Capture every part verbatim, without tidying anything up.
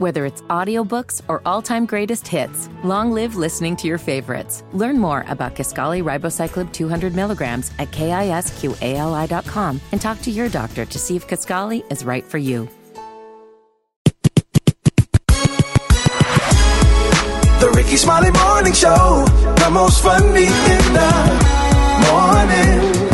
Whether it's audiobooks or all-time greatest hits, long live listening to your favorites. Learn more about Kisqali Ribociclib two hundred milligrams at kisqali dot com and talk to your doctor to see if Kisqali is right for you. The Ricky Smiley Morning Show, the most funny in the morning.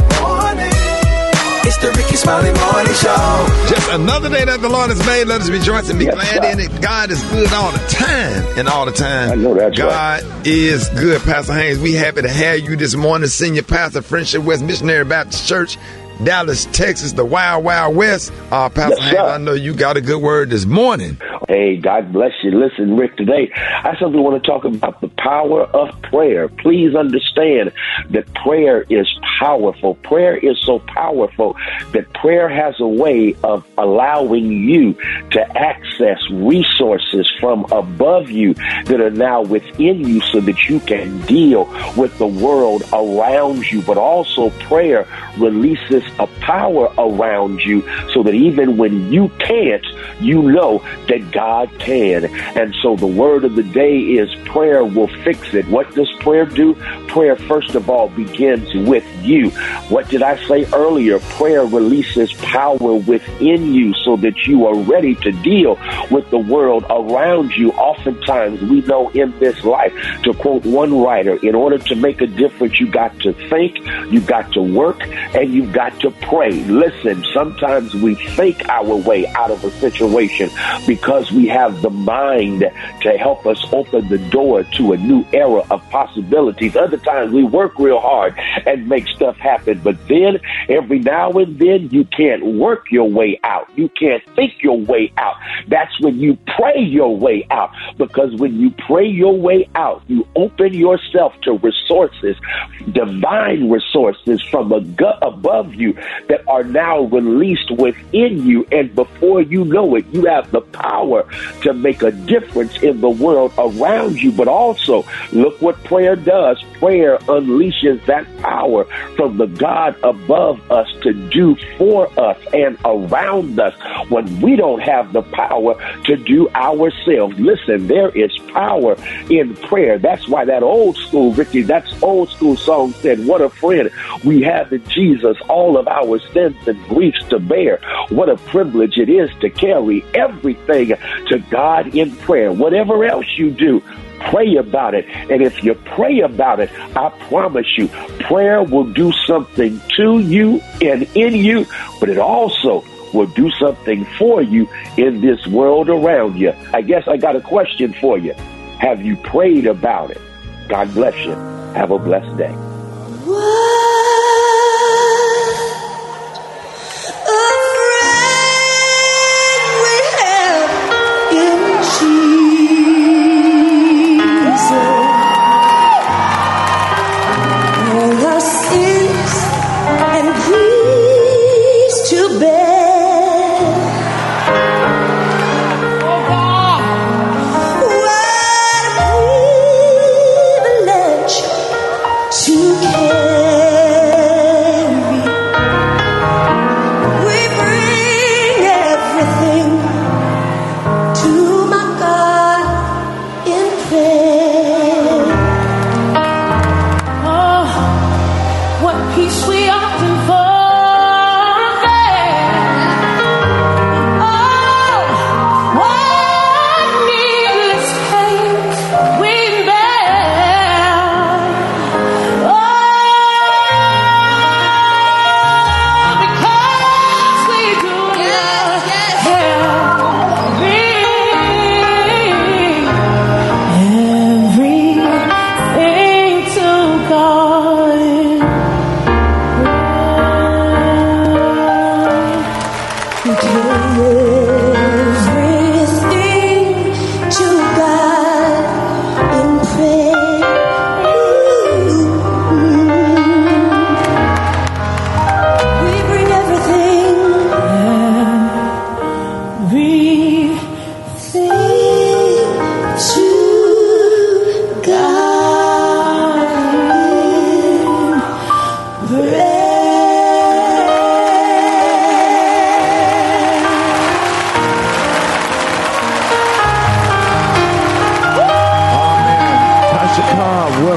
It's the Ricky Smiley Morning Show. Just another day that the Lord has made. Let us rejoice and be yes, glad God. in it. God is good all the time and all the time. I know that's God right. is good. Pastor Haynes, we happy to have you this morning. Senior Pastor, Friendship West Missionary Baptist Church, Dallas, Texas, the Wild Wild West. Uh, Pastor yes, Haynes, I know you got a good word this morning. Hey, God bless you. Listen, Rick, today I simply want to talk about the power of prayer. Please understand that prayer is powerful. Prayer is so powerful that prayer has a way of allowing you to access resources from above you that are now within you so that you can deal with the world around you. But also prayer releases a power around you so that even when you can't, you know that God can. And so the word of the day is prayer will fix it. What does prayer do? Prayer, first of all, begins with you. What did I say earlier? Prayer releases power within you so that you are ready to deal with the world around you. Oftentimes, we know in this life, to quote one writer, in order to make a difference, you got to think, you got to work, and you've got to pray. Listen, sometimes we think our way out of a situation because we have the mind to help us open the door to a new era of possibilities. Other times we work real hard and make stuff happen, but then every now and then you can't work your way out. You can't think your way out. That's when you pray your way out, because when you pray your way out, you open yourself to resources, divine resources from above you that are now released within you, and before you know it, you have the power to make a difference in the world around you. But also, look what prayer does. Prayer unleashes that power from the God above us to do for us and around us when we don't have the power to do ourselves. Listen, there is power in prayer. That's why that old school, Ricky, that old school song said, what a friend we have in Jesus, all of our sins and griefs to bear. What a privilege it is to carry everything to God in prayer. Whatever else you do, pray about it. And if you pray about it, I promise you, prayer will do something to you and in you, but it also will do something for you in this world around you. I guess I got a question for you. Have you prayed about it? God bless you. Have a blessed day.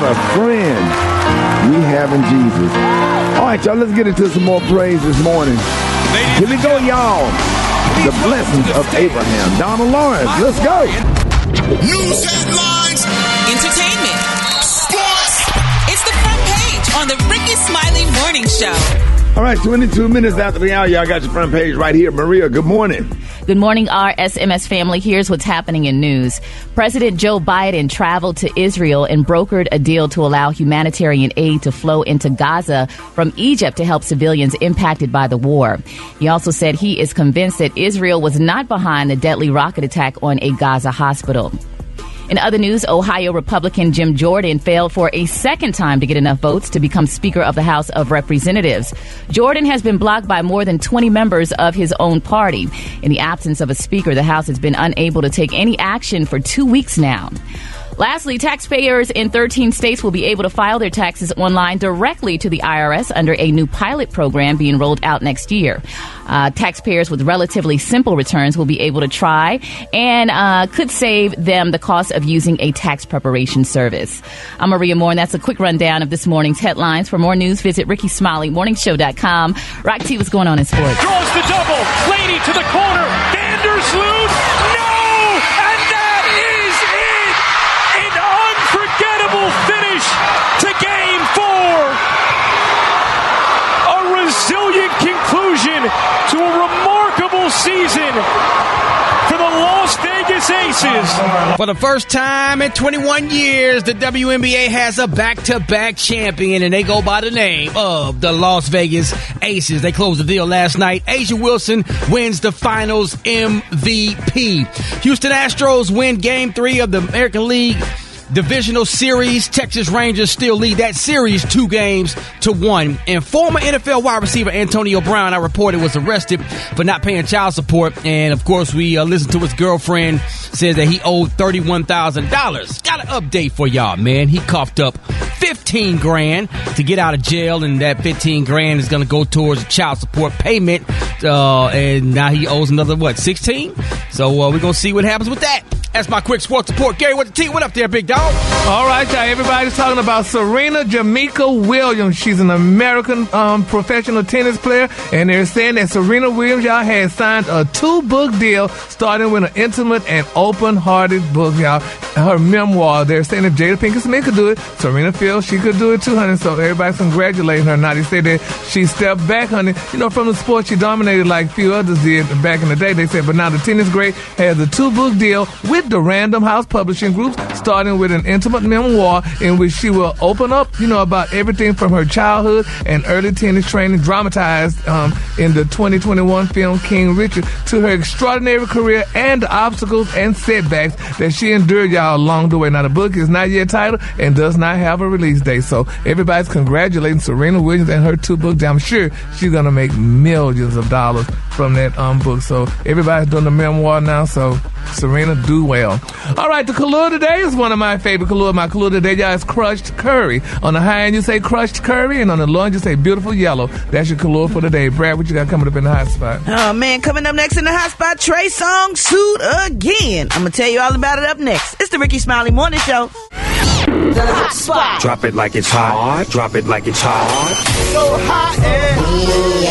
what a friend we have in Jesus. All right, y'all, let's get into some more praise this morning. Here we go, y'all. The blessings of Abraham. Donna Lawrence, let's go. News headlines. Entertainment. Sports. It's the front page on the Ricky Smiley Morning Show. All right, twenty-two minutes after the hour, y'all got your front page right here. Maria, good morning. Good morning, R S M S family. Here's what's happening in news. President Joe Biden traveled to Israel and brokered a deal to allow humanitarian aid to flow into Gaza from Egypt to help civilians impacted by the war. He also said he is convinced that Israel was not behind the deadly rocket attack on a Gaza hospital. In other news, Ohio Republican Jim Jordan failed for a second time to get enough votes to become Speaker of the House of Representatives. Jordan has been blocked by more than twenty members of his own party. In the absence of a speaker, the House has been unable to take any action for two weeks now. Lastly, taxpayers in thirteen states will be able to file their taxes online directly to the I R S under a new pilot program being rolled out next year. Uh, taxpayers with relatively simple returns will be able to try and uh, could save them the cost of using a tax preparation service. I'm Maria Moore, and that's a quick rundown of this morning's headlines. For more news, visit Ricky Smiley Morning Show dot com. Rock T, what's going on in sports? Draws the double, Lady to the corner, Vandersloot, no! Finish to game four. A resilient conclusion to a remarkable season for the Las Vegas Aces. For the first time in twenty-one years, the W N B A has a back-to-back champion, and they go by the name of the Las Vegas Aces. They closed the deal last night. A'ja Wilson wins the Finals M V P. Houston Astros win Game three of the American League Divisional Series. Texas Rangers still lead that series two games to one. And former N F L wide receiver Antonio Brown, I reported, was arrested for not paying child support. And, of course, we uh, listened to his girlfriend says that he owed thirty-one thousand dollars. Got an update for y'all, man. He coughed up fifteen grand to get out of jail, and that fifteen grand is going to go towards child support payment. Uh, and now he owes another, what, sixteen? So uh, we're going to see what happens with that. That's my quick sports report. Gary, what the T? What up there, big dog? All right, y'all. Everybody's talking about Serena Jamaica Williams. She's an American um, professional tennis player, and they're saying that Serena Williams, y'all, has signed a two-book deal starting with an intimate and open-hearted book, y'all. Her memoir. They're saying if Jada Pinkett Smith could do it, Serena feels she could do it too, honey. So everybody's congratulating her. Now they say that she stepped back, honey. You know, from the sport she dominated like few others did back in the day. They said, but now the tennis great has a two-book deal with the Random House Publishing Group, starting with an intimate memoir in which she will open up, you know, about everything from her childhood and early tennis training, dramatized um, in the twenty twenty-one film King Richard, to her extraordinary career and the obstacles and setbacks that she endured, y'all, along the way. Now, the book is not yet titled and does not have a release date, so everybody's congratulating Serena Williams and her two books. I'm sure she's going to make millions of dollars from that um, book, so everybody's doing the memoir now, so Serena, do well. All right, the Kahlua today is one of my favorite Kahlua. My Kahlua today, y'all, is crushed curry. On the high end, you say crushed curry, and on the low end, you say beautiful yellow. That's your Kahlua for today. Brad, what you got coming up in the hot spot? Oh, man, coming up next in the hot spot, Trey Songz sued again. I'm going to tell you all about it up next. It's the Ricky Smiley Morning Show. The hot spot. Drop it like it's hot. Drop it like it's hot. So hot,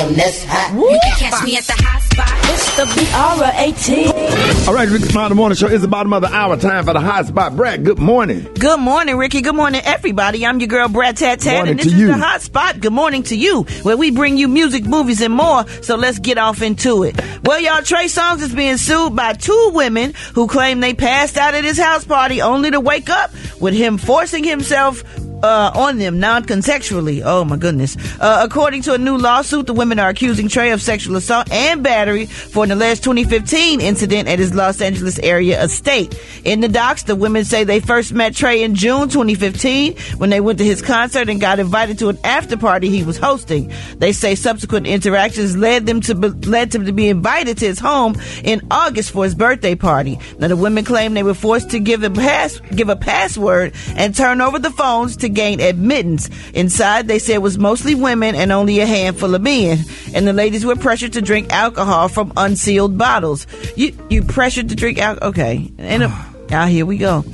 and that's hot. Woo. You can catch me at the hot spot. It's the B R A T. All right, Ricky Smiley Morning Show is the bottom of the hour. Time for the hot spot. Brad, good morning. Good morning, Ricky. Good morning, everybody. I'm your girl, Brad Tat Tat, and this is the hot spot. Good morning to you, where we bring you music, movies, and more. So let's get off into it. Well, y'all, Trey Songz is being sued by two women who claim they passed out at his house party only to wake up with him forced himself uh, on them non-contextually. Oh, my goodness. Uh, according to a new lawsuit, the women are accusing Trey of sexual assault and battery for an alleged twenty fifteen incident at his Los Angeles area estate. In the docs, the women say they first met Trey in June twenty fifteen when they went to his concert and got invited to an after party he was hosting. They say subsequent interactions led them to be, led them to be invited to his home in August for his birthday party. Now, the women claim they were forced to give a pass, give a password and turn over the phones to gain admittance. Inside, they said, was mostly women and only a handful of men. And the ladies were pressured to drink alcohol from unsealed bottles. You you pressured to drink alcohol? Okay. And, uh, ah, here we go.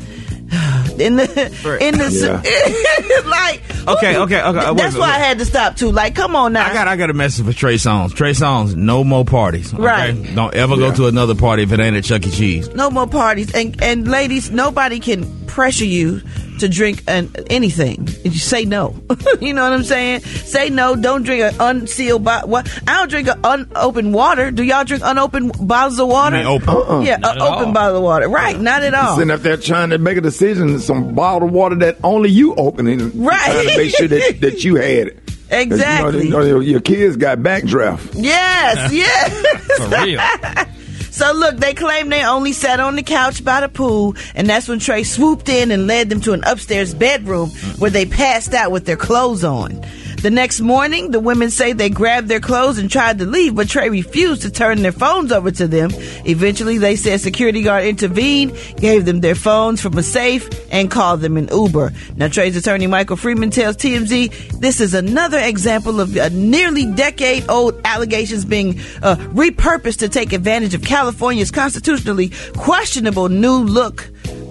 in the right. in the yeah. like. Okay, okay, okay. Th- that's wait, why wait. I had to stop too. Like, come on now. I got I got a message for Trey Songz. Trey Songz, no more parties. Okay? Right. Don't ever yeah. go to another party if it ain't at Chuck E. Cheese. No more parties, and and ladies, nobody can pressure you to drink an, anything. You say no. You know what I'm saying? Say no. Don't drink an unsealed bottle. Well, I don't drink an unopened water. Do y'all drink unopened bottles of water? I mean, open. Uh-uh. Yeah, an open all. bottle of water. Right, not at all. You're sitting up there trying to make a decision, some bottled water that only you open. And right. Trying to make sure that, that you had it. Exactly. You know, you know, your kids got backdraft. Yes, yes. For real. So, look, they claim they only sat on the couch by the pool, and that's when Trey swooped in and led them to an upstairs bedroom where they passed out with their clothes on. The next morning, the women say they grabbed their clothes and tried to leave, but Trey refused to turn their phones over to them. Eventually, they said security guard intervened, gave them their phones from a safe, and called them an Uber. Now, Trey's attorney, Michael Freeman, tells T M Z this is another example of a nearly decade-old allegations being uh, repurposed to take advantage of California's constitutionally questionable new look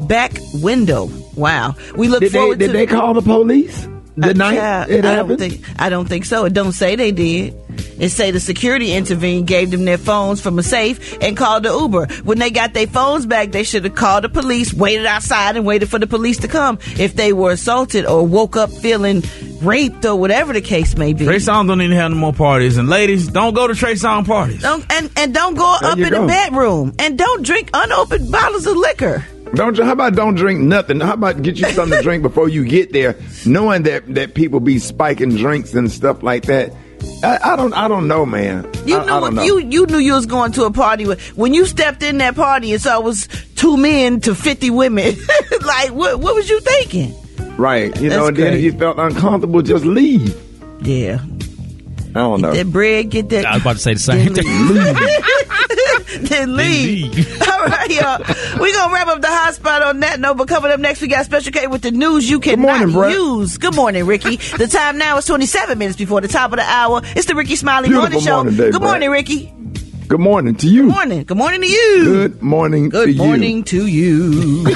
back window. Wow. We look did forward they, to... Did they call the police? The I, night child, it I happened? Don't think, I don't think so. It don't say they did. It say the security intervened, gave them their phones from a safe, and called the Uber. When they got their phones back, they should have called the police, waited outside, and waited for the police to come if they were assaulted or woke up feeling raped or whatever the case may be. Trey Songz don't even have no more parties. And ladies, don't go to Trey Songz parties. Don't, and, and don't go there up in go. the bedroom. And don't drink unopened bottles of liquor. Don't how about don't drink nothing? How about get you something to drink before you get there, knowing that, that people be spiking drinks and stuff like that. I, I don't I don't know, man. You I, knew I don't know. you you knew you was going to a party with, when you stepped in that party. It's always two men to fifty women. Like what what was you thinking? Right, you That's know. And crazy. Then if you felt uncomfortable, just leave. Yeah. I don't know. Get that bread, get that. I was about to say the same thing. Then leave. leave. All right, y'all. We're going to wrap up the hot spot on that note, but coming up next, we got Special K with the news you cannot Good morning, use. Good morning, Ricky. The time now is twenty-seven minutes before the top of the hour. It's the Ricky Smiley Beautiful Morning Show. Morning day, Good morning, bro. Ricky. Good morning to you. Good morning. Good morning to you. Good morning Good to morning you. to you.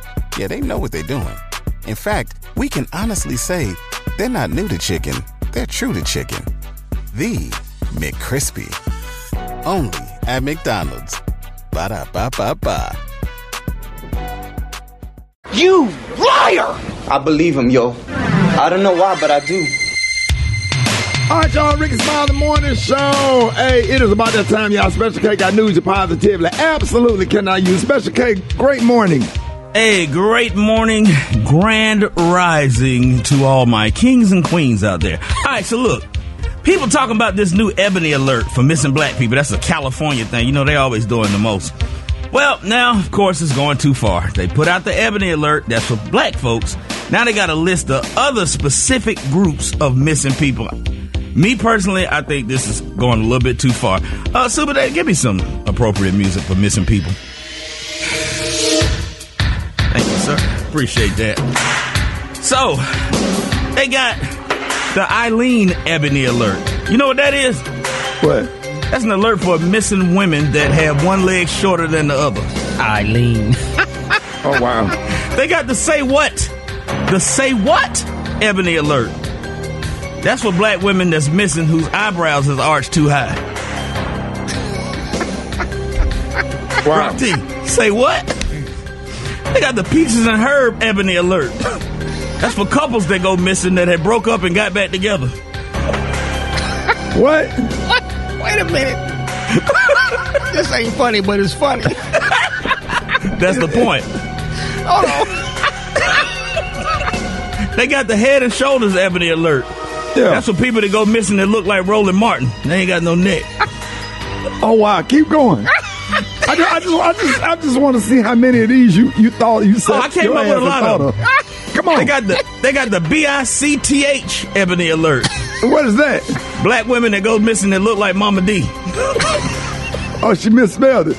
Yeah, they know what they're doing. In fact, we can honestly say they're not new to chicken. They're true to chicken. The McCrispy. Only at McDonald's. Ba-da-ba-ba-ba. You liar! I believe him, yo. I don't know why, but I do. All right, y'all, Ricky Smiley Morning Show. Hey, it is about that time, y'all. Special K got news you positively absolutely cannot use. Special K, great morning. Hey, great morning, grand rising to all my kings and queens out there. All right, so look, people talking about this new Ebony alert for missing black people. That's a California thing. You know, they always doing the most. Well, now, of course, it's going too far. They put out the Ebony alert. That's for black folks. Now they got a list of other specific groups of missing people. Me personally, I think this is going a little bit too far. Uh, Super Dave, give me some appropriate music for missing people. Thank you, sir. Appreciate that. So, they got the Eileen Ebony alert. You know what that is? What? That's an alert for missing women that have one leg shorter than the other. Eileen. Oh, wow. They got the Say What? The Say What Ebony alert. That's for black women that's missing whose eyebrows is arched too high. Wow. Rock T, say what? They got the Peaches and Herb Ebony alert. That's for couples that go missing that had broke up and got back together. What? What? Wait a minute. This ain't funny, but it's funny. That's the point. Hold on. They got the Head and Shoulders Ebony alert. Yeah. That's for people that go missing that look like Roland Martin. They ain't got no neck. Oh, wow. Keep going. I just, I just, I just, I just want to see how many of these you, you thought you said. Oh, I came up with a lot of them. Come on. They got the they got the B I C T H Ebony Alert. What is that? Black women that go missing that look like Mama D. Oh, she misspelled it.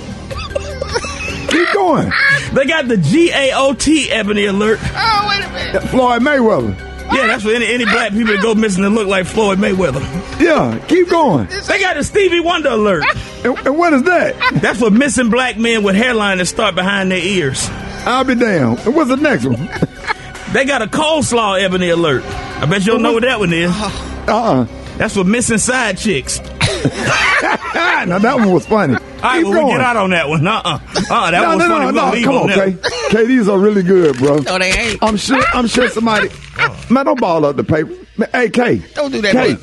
Keep going. They got the G A O T Ebony Alert. Oh, wait a minute. Floyd Mayweather. Yeah, that's for any, any black people that go missing that look like Floyd Mayweather. Yeah, keep going. They got the Stevie Wonder Alert. And, and what is that? That's for missing black men with hairline that start behind their ears. I'll be damned. And what's the next one? They got a coleslaw Ebony Alert. I bet you don't know what that one is. Uh-uh. That's for missing side chicks. Now, that one was funny. All right, keep well, going. We get out on that one. Uh-uh. Uh-uh, that no, one was no, funny. No, no, no. Come on, Kay. Kay, these are really good, bro. No, they ain't. I'm sure, I'm sure somebody... Man, don't ball up the paper. Hey, Kay. Don't do that, Kay.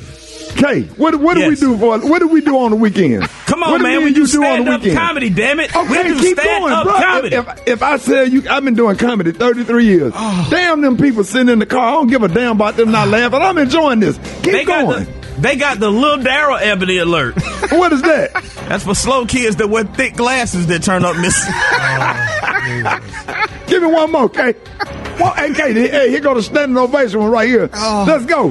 Kay, what, what yes. do we do for? What do we do on the weekend? Come on, what man! We do stand-up comedy, damn it! Okay, we do keep going, bro. Comedy. If, if, if I tell you, I've been doing comedy thirty-three years. Oh. Damn, them people sitting in the car. I don't give a damn about them not laughing. I'm enjoying this. Keep they going. Got the, they got the Lil Daryl Ebony Alert. What is that? That's for slow kids that wear thick glasses that turn up missing. Oh, give me one more, Kay. Well, hey, Kay, hey, here go the standing ovation one right here. Oh. Let's go.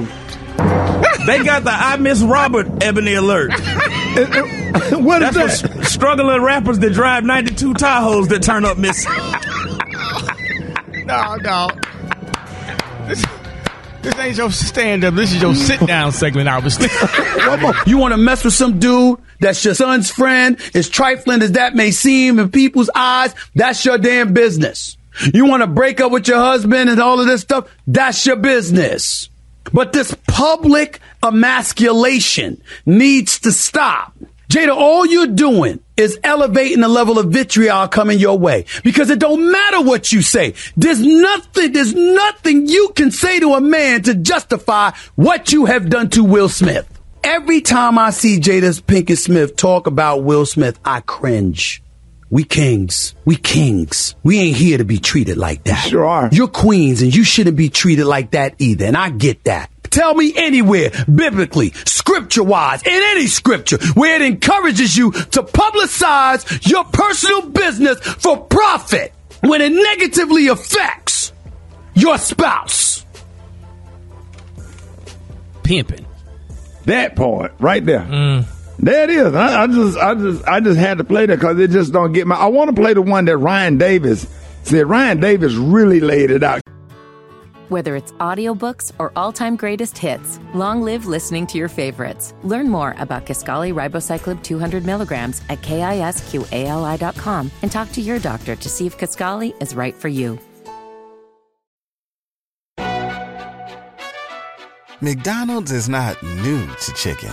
They got the I Miss Robert Ebony Alert. And, and what is That's that? For struggling rappers that drive ninety-two Tahoes that turn up missing. No, no. This, this ain't your stand-up. This is your sit-down segment, obviously. You want to mess with some dude that's your son's friend, as trifling as that may seem in people's eyes, that's your damn business. You want to break up with your husband and all of this stuff, that's your business. But this public emasculation needs to stop. Jada, all you're doing is elevating the level of vitriol coming your way, because it don't matter what you say. There's nothing, there's nothing you can say to a man to justify what you have done to Will Smith. Every time I see Jada Pinkett Smith talk about Will Smith, I cringe. We kings. We kings. We ain't here to be treated like that. Sure are. You're queens, and you shouldn't be treated like that either, and I get that. Tell me anywhere, biblically, scripture-wise, in any scripture, where it encourages you to publicize your personal business for profit when it negatively affects your spouse. Pimping. That part right there. Mm. There it is. I, I just, I just, I just had to play that because it just don't get my. I want to play the one that Ryan Davis said. Ryan Davis really laid it out. Whether it's audiobooks or all-time greatest hits, long live listening to your favorites. Learn more about Kisqali Ribociclib two hundred milligrams at kisqali dot com and talk to your doctor to see if Kisqali is right for you. McDonald's is not new to chicken.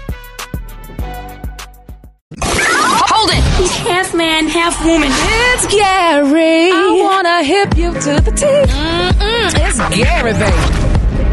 Hold it. He's half man, half woman. It's Gary. I want to hip you to the teeth. Mm-mm, it's Gary, baby.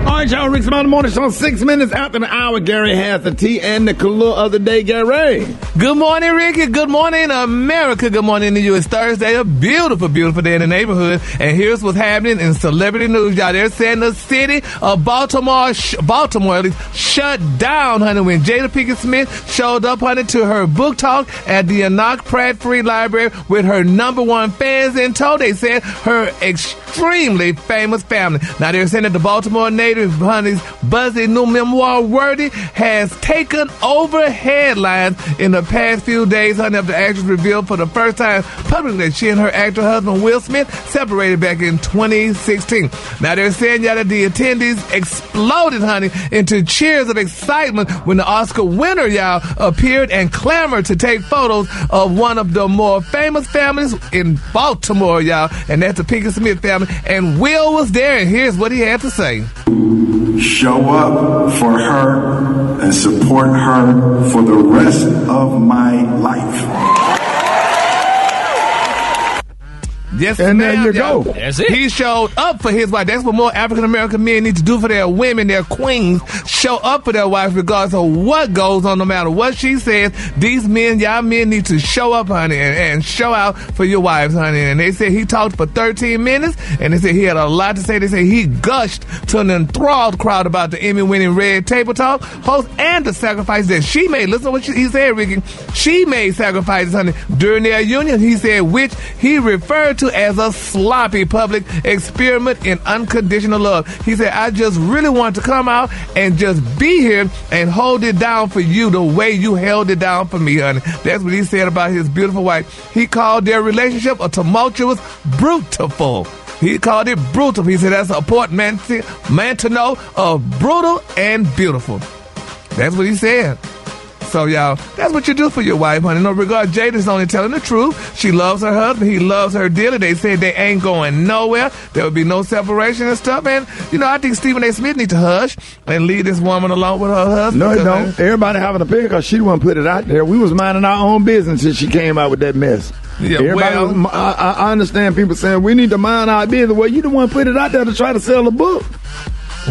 All right, y'all. Rick's about the morning show. Six minutes after the hour, Gary has the tea and the color of the day, Gary. Good morning, Ricky. Good morning, America. Good morning to you. It's Thursday. A beautiful, beautiful day in the neighborhood. And here's what's happening in celebrity news, y'all. They're saying the city of Baltimore, sh- Baltimore at least, shut down, honey, when Jada Pinkett Smith showed up, honey, to her book talk at the Enoch Pratt Free Library with her number one fans in tow. They said her extremely famous family. Now, they're saying that the Baltimore native, honey's buzzy new memoir, Worthy, has taken over headlines in the past few days, honey, after the actress revealed for the first time publicly that she and her actor husband Will Smith separated back in twenty sixteen. Now they're saying, y'all, that the attendees exploded, honey, into cheers of excitement when the Oscar winner, y'all, appeared and clamored to take photos of one of the more famous families in Baltimore, y'all, and that's the Pinkett Smith family. And Will was there, and here's what he had to say. Show up for her and support her for the rest of my life. Yes, and there you go. That's it. He showed up for his wife. That's what more African American men need to do for their women, their queens. Show up for their wife regardless of what goes on, no matter what she says. These men, y'all men need to show up, honey, and, and show out for your wives, honey. And they said he talked for thirteen minutes, and they said he had a lot to say. They said he gushed to an enthralled crowd about the Emmy-winning Red Table Talk host and the sacrifice that she made. Listen to what she, he said, Ricky. She made sacrifices, honey, during their union, he said, which he referred to as a sloppy public experiment in unconditional love. He said, I just really want to come out and just be here and hold it down for you the way you held it down for me, honey. That's what he said about his beautiful wife. He called their relationship a tumultuous, brutiful. He called it brutal. He said that's a portmanteau of brutal and beautiful. That's what he said. So, y'all, that's what you do for your wife, honey. No regard, Jada's only telling the truth. She loves her husband. He loves her dearly. They said they ain't going nowhere. There would be no separation and stuff. And, you know, I think Stephen A. Smith needs to hush and leave this woman alone with her husband. No, it don't. Everybody having a opinion because she wouldn't put it out there. We was minding our own business since she came out with that mess. Yeah, everybody, well, was, I, I understand people saying we need to mind our business. Well, you the one put it out there to try to sell the book.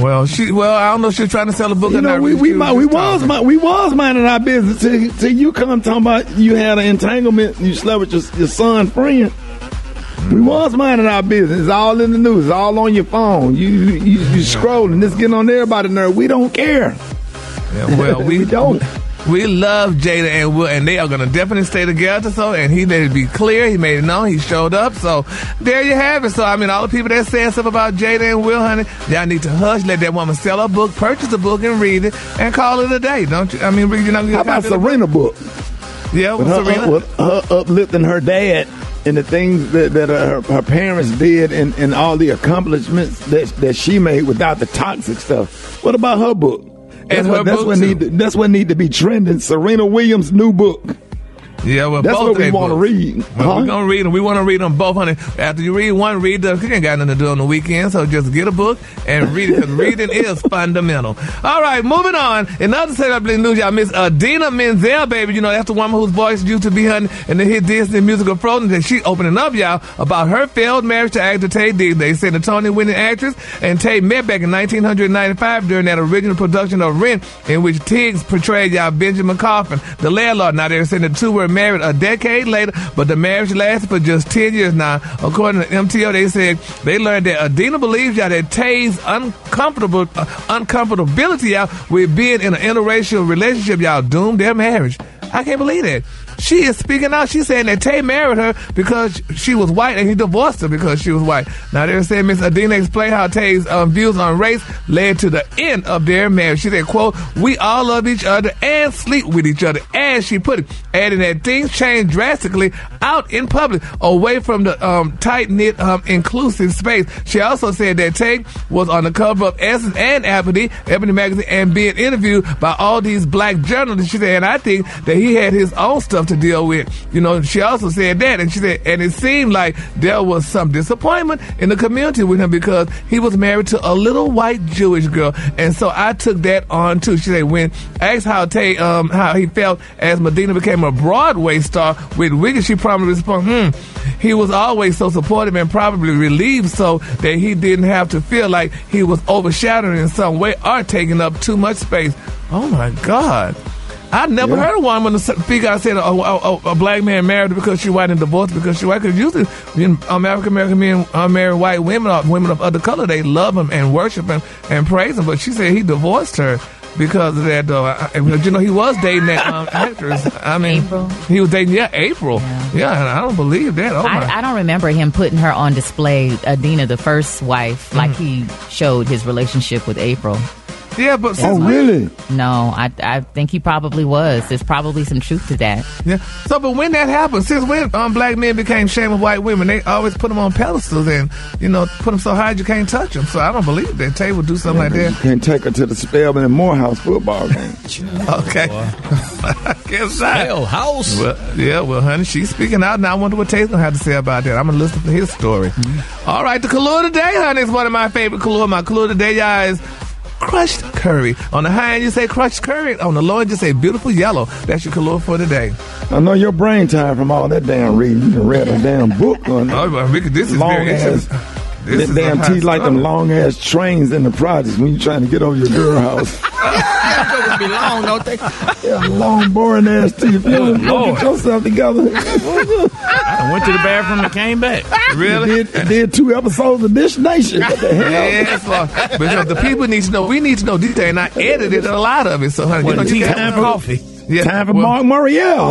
Well, she. Well, I don't know if she's trying to sell a book. You know, we we, we, we was my, we was minding our business till, till you come talking about you had an entanglement. You slept with your, your son's friend. We was minding our business. It's all in the news. It's all on your phone. You you, you, you scrolling. It's getting on everybody's nerve. We don't care. Yeah, well, we, we don't. We love Jada and Will, and they are going to definitely stay together. So, and he made it be clear. He made it known. He showed up. So, there you have it. So, I mean, all the people that saying stuff about Jada and Will, honey, y'all need to hush. Let that woman sell her book, purchase the book, and read it, and call it a day. Don't you? I mean, you know, how about Serena book? Yeah, with her, Serena. With her uplifting her dad and the things that, that her, her parents did, and, and all the accomplishments that that she made without the toxic stuff. What about her book? That's what, that's, what need to, that's what need to be trending. Serena Williams' new book. Yeah, well, that's both what we want to read. Well, huh? We're gonna read them. We want to read them both, honey. After you read one, read the. You ain't got nothing to do on the weekend, so just get a book and read it. Because reading is fundamental. All right, moving on. Another setup news, y'all. Miss Idina Menzel, baby. You know that's the woman whose voice used to be honey in the hit Disney musical Frozen. That she opening up, y'all, about her failed marriage to actor Taye Diggs. They said the Tony-winning actress and Taye met back in nineteen ninety-five during that original production of Rent, in which Diggs portrayed y'all Benjamin Coffin, the landlord. Now they're saying the two were married a decade later, but the marriage lasted for just ten years now. According to M T O, they said they learned that Idina believes y'all that Taye's uncomfortable uh, uncomfortability y'all with being in an interracial relationship y'all doomed their marriage. I can't believe that. She is speaking out. She's saying that Taye married her because she was white and he divorced her because she was white. Now, they're saying Miss Idina explained how Taye's um, views on race led to the end of their marriage. She said, quote, we all love each other and sleep with each other, as she put it, adding that things changed drastically out in public, away from the um, tight-knit, um, inclusive space. She also said that Taye was on the cover of Essence and Ebony, Ebony Magazine, and being interviewed by all these black journalists. She said, and I think that he had his own stuff to deal with. You know, she also said that, and she said, and it seemed like there was some disappointment in the community with him because he was married to a little white Jewish girl, and so I took that on too. She said, when asked how Taye, um, how he felt as Idina became a Broadway star with Wicked, she promptly responded, hmm, he was always so supportive and probably relieved so that he didn't have to feel like he was overshadowed in some way or taking up too much space. Oh my God. I never yeah. heard a woman speak out saying a, a, a, a black man married because she white and divorced because she white. Because usually you um, African American men uh, marry white women or women of other color. They love them and worship them and praise them. But she said he divorced her because of that, though. I, you know, he was dating that um, actress. I mean, April. He was dating, yeah, April. Yeah, yeah, and I don't believe that. Oh my. I, I don't remember him putting her on display, Idina, the first wife, mm-hmm. like he showed his relationship with April. Yeah, but oh, like, really? No, I I think he probably was. There's probably some truth to that. Yeah. So, but when that happened, since when um, black men became ashamed of white women, they always put them on pedestals and you know put them so high you can't touch them. So I don't believe that Taye would do something yeah, like that. You can't take her to the Spelman and Morehouse football game. Okay. I guess I. Spellhouse. Well, yeah. Well, honey, she's speaking out, and I wonder what Taye's gonna have to say about that. I'm gonna listen to his story. Mm-hmm. All right, the Kahlua today, honey, is one of my favorite Kahlua. My Kahlua today, y'all, is crushed. curry. On the high end, you say crushed curry. On the low end, you say beautiful yellow. That's your color for today. I know your brain tired from all that damn reading. You read a damn book on that. Oh, Ricky, this is long very interesting. Ass. This damn teeth like them long ass trains in the projects when you're trying to get over your girl house. Those be long, don't they? Yeah, long, boring ass teeth. You get yourself together. I went to the bathroom and came back. Really? You did, you did two episodes of Dish Nation. What the hell? Yes, Lord. But you know, the people need to know. We need to know these days, and I edited a lot of it. So, honey, well, you know, time for coffee. Yeah. Time for well, Mark Muriel.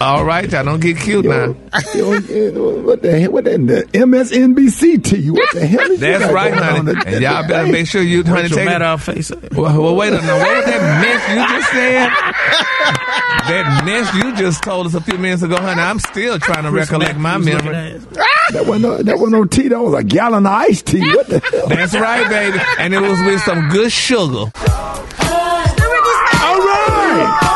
All right, y'all don't get cute yo, now. Yo, what the hell? What the, the M S N B C to you? What the hell is that? That's right, honey. And the, y'all better make sure you, honey, take it. Our face up. Well, well, wait a minute. What was that mess you just said? That mess you just told us a few minutes ago, honey. I'm still trying to Chris recollect Matt, my memory. That wasn't no, that wasn't no tea. That was a gallon of iced tea. What the hell? That's right, baby. And it was with some good sugar. All right.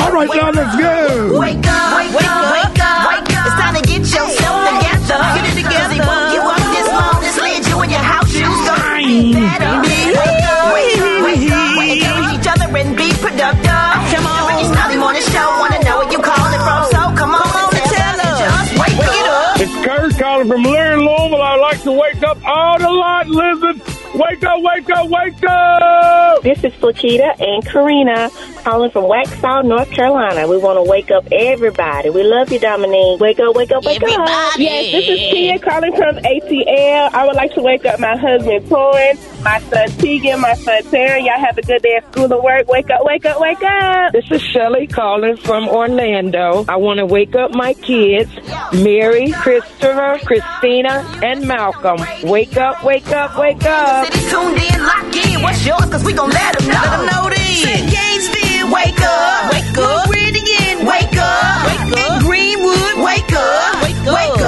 All right, y'all, let's go. Wake up, wake, wake up, wake up, wake up. It's time to get yourself together. Get it together. You up this long, this lead you in your house. You don't be better. Wake up, wake up, wake up. Wake up with each other and be productive. Come on. The Ricky Smiley Morning Show. Wanna know where you calling from? So come on, come on and tell us. Just wake up. It's Kurt calling from Leary Louisville. I'd like to wake up all the lot, lizards. Wake up, wake up, wake up! This is Flakita and Karina calling from Waxhaw, North Carolina. We want to wake up everybody. We love you, Dominique. Wake up, wake up, wake everybody. Up. Yes, this is Tia calling from A T L. I would like to wake up my husband, Torin, my son, Tegan, my son, Taryn. Y'all have a good day at school and work. Wake up, wake up, wake up! This is Shelley calling from Orlando. I want to wake up my kids, Mary, Christopher, Christina, and Malcolm. Wake up, wake up, wake up! Tuned in, lock in. What's yours? Because we gon' let them know. Let them know this. Saint Gainesville, wake up. Wake up. Meridian, wake up. Wake up. In Greenwood, wake up. Wake up. Wake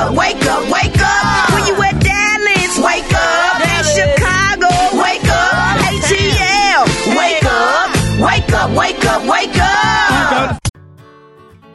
up. Wake up. When you at Dallas, wake up. In Chicago, wake up. A T L, wake up. Wake up. Wake up. Wake up.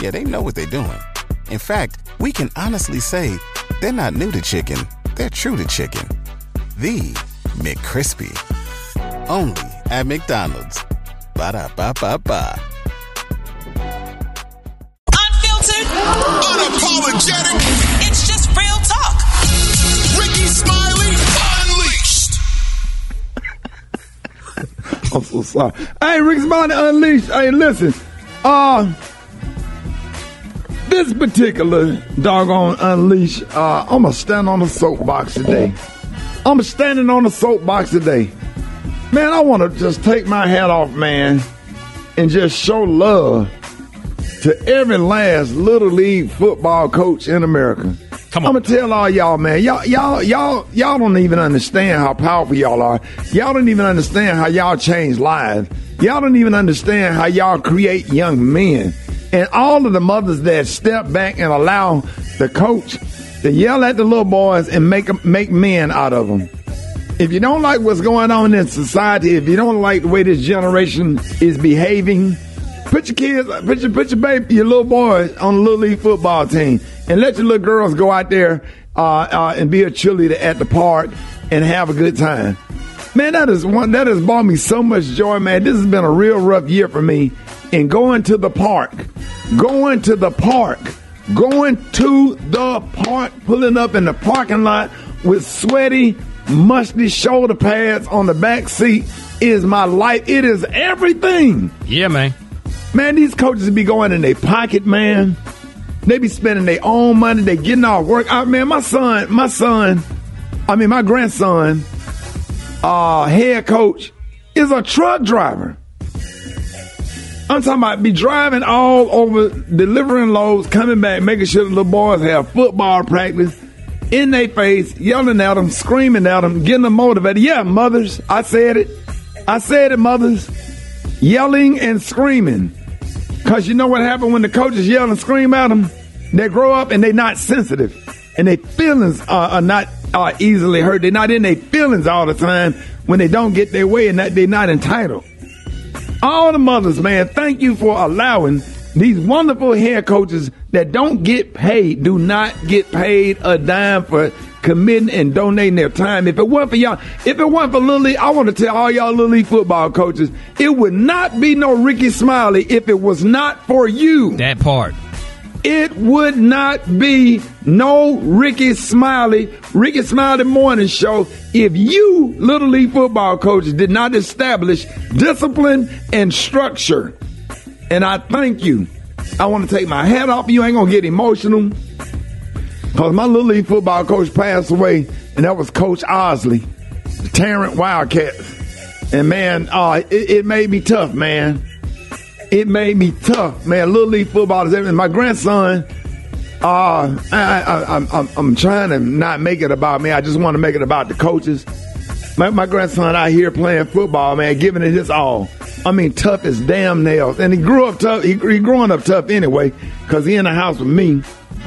Yeah, they know what they're doing. In fact, we can honestly say they're not new to chicken. They're true to chicken. The McCrispy. Only at McDonald's. Ba-da-ba-ba-ba. Unfiltered. Unapologetic. It's just real talk. Ricky Smiley Unleashed. I'm so sorry. Hey, Ricky Smiley Unleashed. Hey, listen. Uh... This particular doggone unleash, uh, I'm going to stand on a soapbox today. I'm standing on a soapbox today. Man, I want to just take my hat off, man, and just show love to every last Little League football coach in America. Come on. I'm going to tell all y'all, man, y'all, y'all, y'all, y'all don't even understand how powerful y'all are. Y'all don't even understand how y'all change lives. Y'all don't even understand how y'all create young men. And all of the mothers that step back and allow the coach to yell at the little boys and make them, make men out of them. If you don't like what's going on in society, if you don't like the way this generation is behaving, put your kids, put your, put your baby, your little boys on the Little League football team and let your little girls go out there uh, uh, and be a cheerleader at the park and have a good time. Man, that is one, that has brought me so much joy, man. This has been a real rough year for me. And going to the park, going to the park, going to the park, pulling up in the parking lot with sweaty, musty shoulder pads on the back seat is my life. It is everything. Yeah, man. Man, these coaches be going in their pocket, man. They be spending their own money. They getting off work. I, man, my son, my son, I mean, my grandson, uh, head coach, is a truck driver. I'm talking about be driving all over, delivering loads, coming back, making sure the little boys have football practice, in their face, yelling at them, screaming at them, getting them motivated. Yeah, mothers, I said it. I said it, mothers. Yelling and screaming. Because you know what happened when the coaches yell and scream at them? They grow up and they're not sensitive. And their feelings are, are not are easily hurt. They're not in their feelings all the time when they don't get their way and that they're not entitled. All the mothers, man, thank you for allowing these wonderful hair coaches that don't get paid, do not get paid a dime for committing and donating their time. If it weren't for y'all, if it weren't for Little League, I want to tell all y'all Little League football coaches, it would not be no Ricky Smiley if it was not for you. That part. It would not be no Ricky Smiley, Ricky Smiley Morning Show if you, Little League football coaches, did not establish discipline and structure. And I thank you. I want to take my hat off. You ain't going to get emotional. Because my Little League football coach passed away, and that was Coach Osley, the Tarrant Wildcats. And, man, uh, it, it made me tough, man. It made me tough, man. Little League football is everything. My grandson, uh, I, I, I, I'm, I'm trying to not make it about me. I just want to make it about the coaches. My, my grandson out here playing football, man, giving it his all. I mean, tough as damn nails. And he grew up tough. He, he growing up tough anyway because he in the house with me.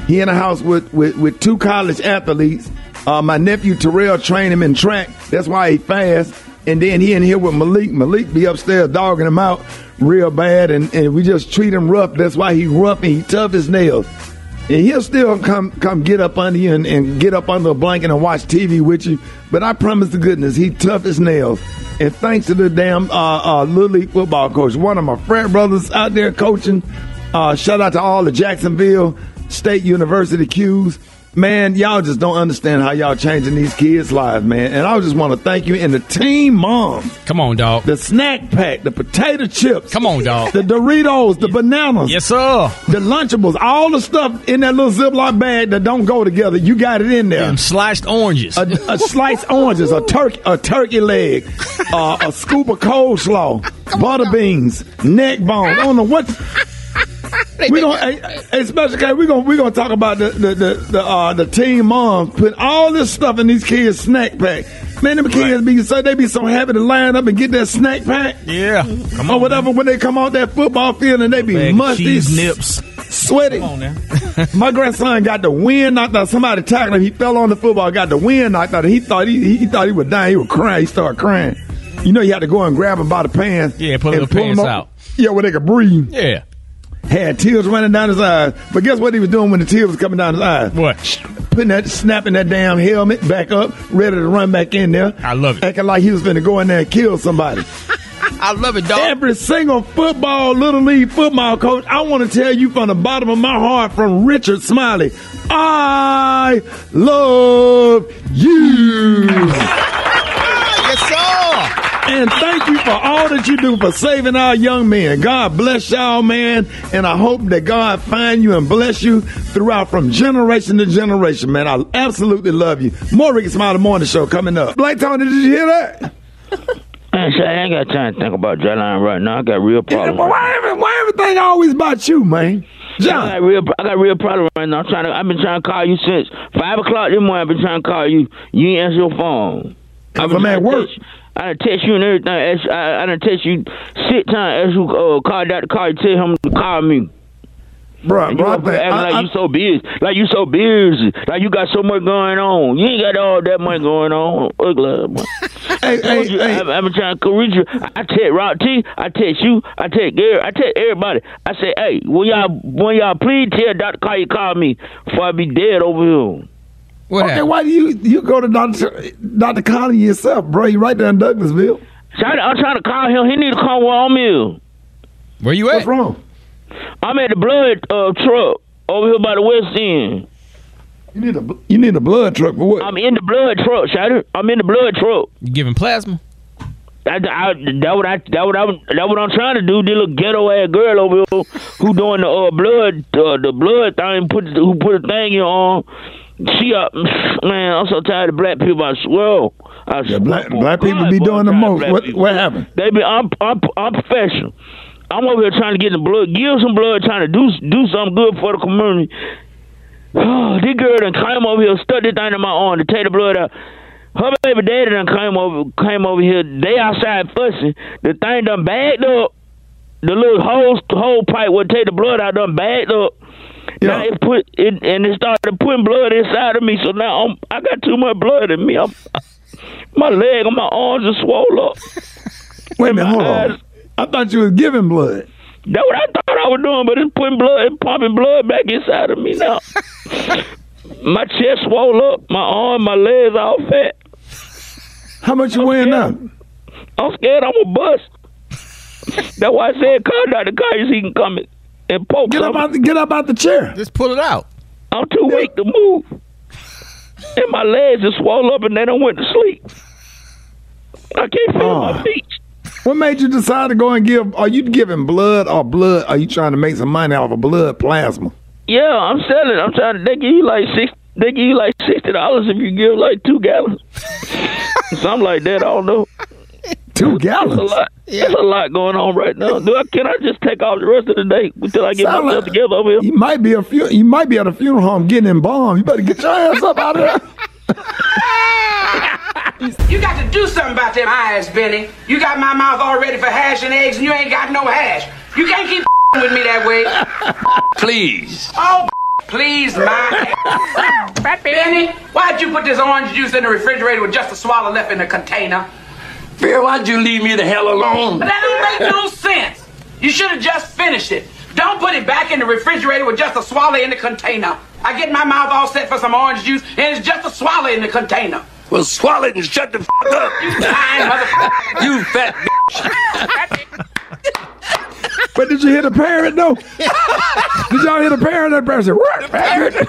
He in the house with, with, with two college athletes. Uh, my nephew Terrell trained him in track. That's why he fast. And then he in here with Malik. Malik be upstairs dogging him out real bad, and, and we just treat him rough. That's why he rough and he tough as nails. And he'll still come come get up under you and, and get up under a blanket and watch T V with you. But I promise to goodness, he tough as nails. And thanks to the damn uh, uh, Little League football coach, one of my frat brothers out there coaching. Uh, shout out to all the Jacksonville State University Qs. Man, y'all just don't understand how y'all changing these kids' lives, man. And I just want to thank you. And the team moms. Come on, dog. The snack pack, the potato chips. Come on, dog. The Doritos, the bananas. Yes, sir. The Lunchables, all the stuff in that little Ziploc bag that don't go together. You got it in there. Them sliced oranges. A, a sliced oranges, a turkey, a turkey leg, uh, a scoop of coleslaw, butter on, beans, neck bone. I don't know what... We gonna, hey, hey, Special K, we're gonna we gonna talk about the the the, the, uh, the team moms putting all this stuff in these kids' snack pack. Man, them kids right. be so they be so happy to line up and get that snack pack. Yeah, come on, or whatever. Man. When they come off that football field and they be musty, nips, sweaty. Come on now. My grandson got the wind knocked out. Somebody tackled him. He fell on the football. Got the wind knocked out. He thought he he thought he was dying. He was crying. He started crying. You know, you had to go and grab him by the pants. Yeah, put the pants out. Up. Yeah, where they could breathe. Yeah. Had tears running down his eyes. But guess what he was doing when the tears was coming down his eyes? What? Putting that, snapping that damn helmet back up, ready to run back in there. I love it. Acting like he was finna go in there and kill somebody. I love it, dog. Every single football, Little League football coach, I want to tell you from the bottom of my heart, from Richard Smiley, I love you. Yes, sir. And thank you for all that you do for saving our young men. God bless y'all, man. And I hope that God find you and bless you throughout from generation to generation, man. I absolutely love you. More Ricky Smiley Morning Show coming up. Blake Tony, did you hear that? I ain't got time to think about J-Line right now. I got real problems. Why, why everything always about you, man? John. I got real, I got real problem right now. I'm trying to, I've been trying to call you since five o'clock this morning. I've been trying to call you. You ain't answer your phone. I've been at work. I done text you and everything. I, I, I done text you six times. Ask who uh, called out the car. You tell him to call me. Bro, you bro, man, I, like I, you so busy, like you so busy, like you got so much going on. You ain't got all that much going on. hey, hey, you, hey. I, I've been trying to reach you. I text Rob T. I text you. I text Gary. I text everybody. I say, hey, when y'all, when y'all please tell Doctor Carr you call me before I be dead over here. What okay, happened? Why do you you go to Doctor Doctor Connie yourself, bro? You right there in Douglasville. I'm trying to call him. He need to call where I'm at. Where you at? What's wrong? I'm at the blood uh, truck over here by the West End. You need a you need a blood truck for what? I'm in the blood truck, Shatter. I'm in the blood truck. You giving plasma? I, I, that what I that what I that what I'm trying to do. This little ghetto ass girl over here who doing the uh, blood uh, the blood thing put who put a thing in on. She up, man. I'm so tired of black people. I swear, I swear. Yeah, black, black people be doing the most. What, what happened? They be. I'm, I'm, I'm professional. I'm over here trying to get the blood, give some blood, trying to do do something good for the community. oh, this girl done came over here, stuck this thing in my arm to take the blood out. Her baby daddy done came over, came over here. They outside fussing. The thing done bagged up. The little hose, whole pipe would take the blood out, done bagged up. Yeah. Now it put it, and it started putting blood inside of me. So now I'm, I got too much blood in me. I'm, I, my leg and my arms are swollen up. Wait a minute, hold eyes, on. I thought you was giving blood. That's what I thought I was doing, but it's putting blood and pumping blood back inside of me now. My chest swole up, my arm, my legs all fat. How much you I'm weighing scared. Up? I'm scared I'm gonna bust. That's why I said call Doctor Curtis, he can come and poke. Get up, out the, get up out the chair. Just pull it out. I'm too yeah. weak to move. And my legs just swole up and they done went to sleep. I can't feel oh. my feet. What made you decide to go and give? Are you giving blood or blood? Are you trying to make some money off of blood plasma? Yeah, I'm selling. I'm trying to. They give you like six. They give you like sixty dollars if you give like two gallons, something like that. I don't know. Two gallons. That's a lot. Yeah. That's a lot going on right now. Do I can I just take off the rest of the day until I get Sound myself like, together over here? You might be a fu- You might be at a funeral home getting embalmed. You better get your ass up out of there. You got to do something about them eyes, Benny. You got my mouth all ready for hash and eggs, and you ain't got no hash. You can't keep with me that way. Please. Oh, please, my ass. Benny, why'd you put this orange juice in the refrigerator with just a swallow left in the container? Bear, why'd you leave me the hell alone? But that don't make no sense. You should have just finished it. Don't put it back in the refrigerator with just a swallow in the container. I get my mouth all set for some orange juice, and it's just a swallow in the container. Well, swallow it and shut the f*** up. You lying motherfucker. You fat bitch. But did you hear the parrot, though? Did y'all hear the parrot? That parrot said, what, parrot?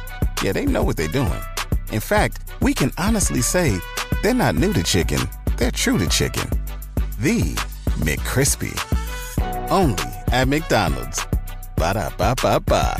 Yeah, they know what they're doing. In fact, we can honestly say they're not new to chicken. They're true to chicken. The McCrispy. Only at McDonald's. Ba-da-ba-ba-ba.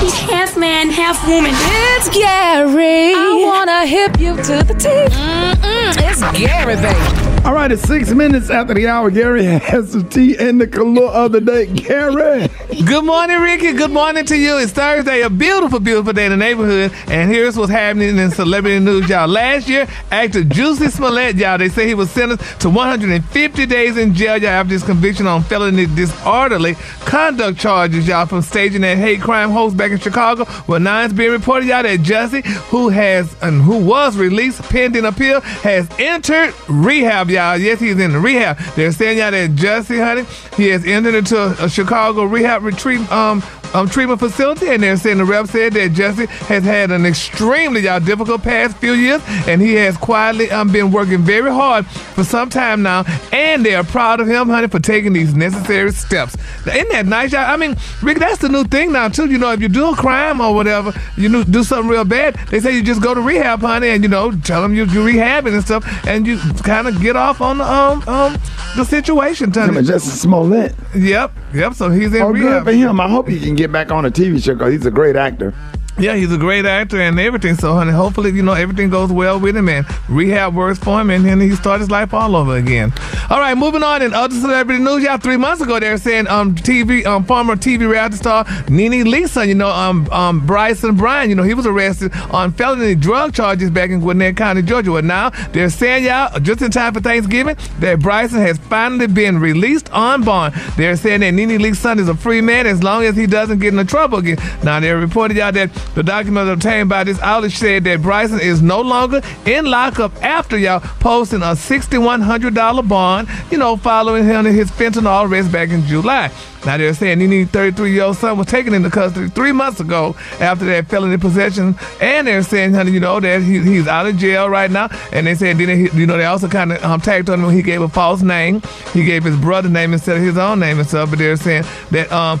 He's half man, half woman. It's Gary. I wanna hip you to the teeth. Mm-mm, it's Gary, baby. All right, it's six minutes after the hour. Gary has the tea and the color of the day. Gary. Good morning, Ricky. Good morning to you. It's Thursday, a beautiful, beautiful day in the neighborhood. And here's what's happening in celebrity news, y'all. Last year, actor Jussie Smollett, y'all, they say he was sentenced to one hundred fifty days in jail, y'all, after his conviction on felony disorderly conduct charges, y'all, from staging that hate crime hoax back in Chicago. Well, now it's being reported, y'all, that Jussie, who has and who was released pending appeal, has entered rehab, y'all. Yes, he's in the rehab. They're saying, y'all, that Jussie, honey, he has entered into a Chicago rehab retreat um, um treatment facility, and they're saying the rep said that Jussie has had an extremely, y'all, difficult past few years, and he has quietly um been working very hard for some time now, and they are proud of him, honey, for taking these necessary steps. Now, isn't that nice, y'all? I mean, Rick, that's the new thing now, too. You know, if you do a crime or whatever, you know, do something real bad, they say you just go to rehab, honey, and, you know, tell them you, you're rehabbing and stuff, and you kind of get off on the, um, um, the situation, honey. Him and Jussie Smollett. Yep, yep, so he's in oh, rehab. Good for him. I hope he can get back on a T V show because he's a great actor. Yeah, he's a great actor and everything. So, honey, hopefully, you know, everything goes well with him and rehab works for him and then he starts his life all over again. All right, moving on in other celebrity news, y'all. Three months ago, they were saying um, T V, um, former T V reality star Nene Leakes, you know, um, um, Bryson Bryan, you know, he was arrested on felony drug charges back in Gwinnett County, Georgia. Well, now they're saying, y'all, just in time for Thanksgiving, that Bryson has finally been released on bond. They're saying that Nene Leakes' son is a free man as long as he doesn't get into trouble again. Now, they reported, y'all, that The document obtained by this outlet said that Bryson is no longer in lockup after y'all posting a six thousand one hundred dollars bond, you know, following him and his fentanyl arrest back in July. Now, they're saying Nene's thirty-three-year-old son was taken into custody three months ago after that felony possession. And they're saying, honey, you know, that he, he's out of jail right now. And they said, then he, you know, they also kind of um, tagged on him when he gave a false name. He gave his brother's name instead of his own name and stuff. But they're saying that um,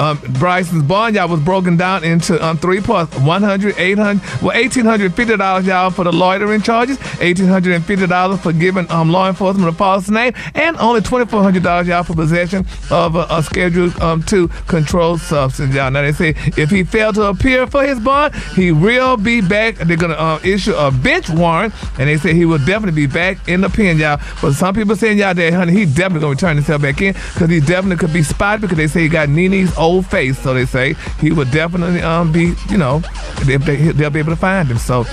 um, Bryson's bond, y'all, was broken down into um, three parts. one hundred dollars, eight hundred dollars, well, one thousand eight hundred fifty dollars, y'all, for the loitering charges, one thousand eight hundred fifty dollars for giving um, law enforcement a false name, and only two thousand four hundred dollars, y'all, for possession of a, a scheduled um, to controlled substance, y'all. Now, they say if he failed to appear for his bond, he will be back. They're going to um, issue a bench warrant, and they say he will definitely be back in the pen, y'all. But some people saying, y'all, that, honey, he definitely going to return himself back in because he definitely could be spotted because they say he got Nene's old face. So they say he would definitely um, be, you know, they, they, they'll be able to find him. So,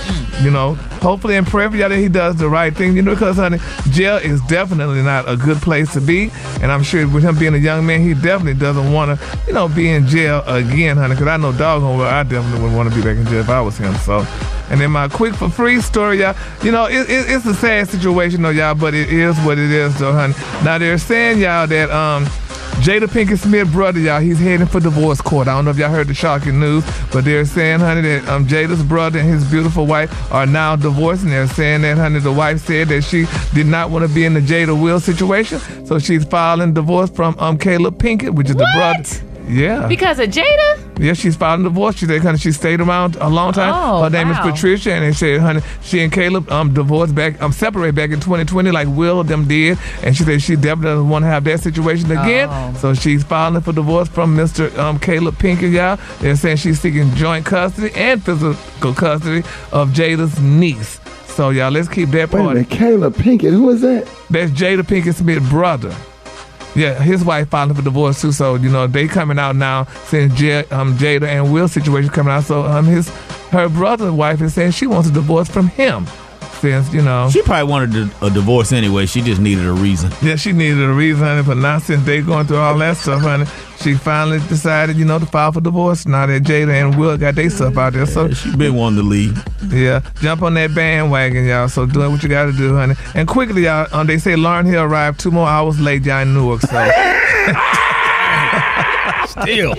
you know, hopefully and prayerfully, y'all, that he does the right thing, you know, because, honey, jail is definitely not a good place to be. And I'm sure with him being a young man, he definitely Definitely doesn't want to, you know, be in jail again, honey, because I know doggone well I definitely wouldn't want to be back in jail if I was him. So, and then my quick for free story, y'all, you know, it, it, it's a sad situation, though, y'all, but it is what it is, though, honey. Now, they're saying, y'all, that um, Jada Pinkett Smith's brother, y'all, he's heading for divorce court. I don't know if y'all heard the shocking news, but they're saying, honey, that um, Jada's brother and his beautiful wife are now divorced, and they're saying that, honey, the wife said that she did not want to be in the Jada Will situation, so she's filing divorce from um, Caleb Pinkett, which is what? the brother. Yeah. Because of Jada? Yeah, she's filing divorce. She said, honey, she stayed around a long time. Oh, Her name wow. is Patricia, and they said, honey, she and Caleb um divorced back, um separated back in twenty twenty, like Will them did. And she said she definitely doesn't want to have that situation again. Oh. So she's filing for divorce from Mister Um Caleb Pinkett, y'all. They're saying she's seeking joint custody and physical custody of Jada's niece. So, y'all, let's keep that part. Wait a minute, Caleb Pinkett, who is that? That's Jada Pinkett Smith's brother. Yeah, his wife filing for divorce too. So, you know, they coming out now since J- um, Jada and Will's situation coming out. So um, his her brother's wife is saying she wants a divorce from him. Since, you know, she probably wanted a divorce anyway. She just needed a reason. Yeah, she needed a reason, honey. But now since they going through all that stuff, honey, she finally decided, you know, to file for divorce. Now that Jada and Will got their stuff out there, so yeah, she been wanting to leave. Yeah, jump on that bandwagon, y'all. So doing what you got to do, honey. And quickly, y'all. Um, they say Lauryn Hill arrived two more hours late, y'all, in Newark. So. Still,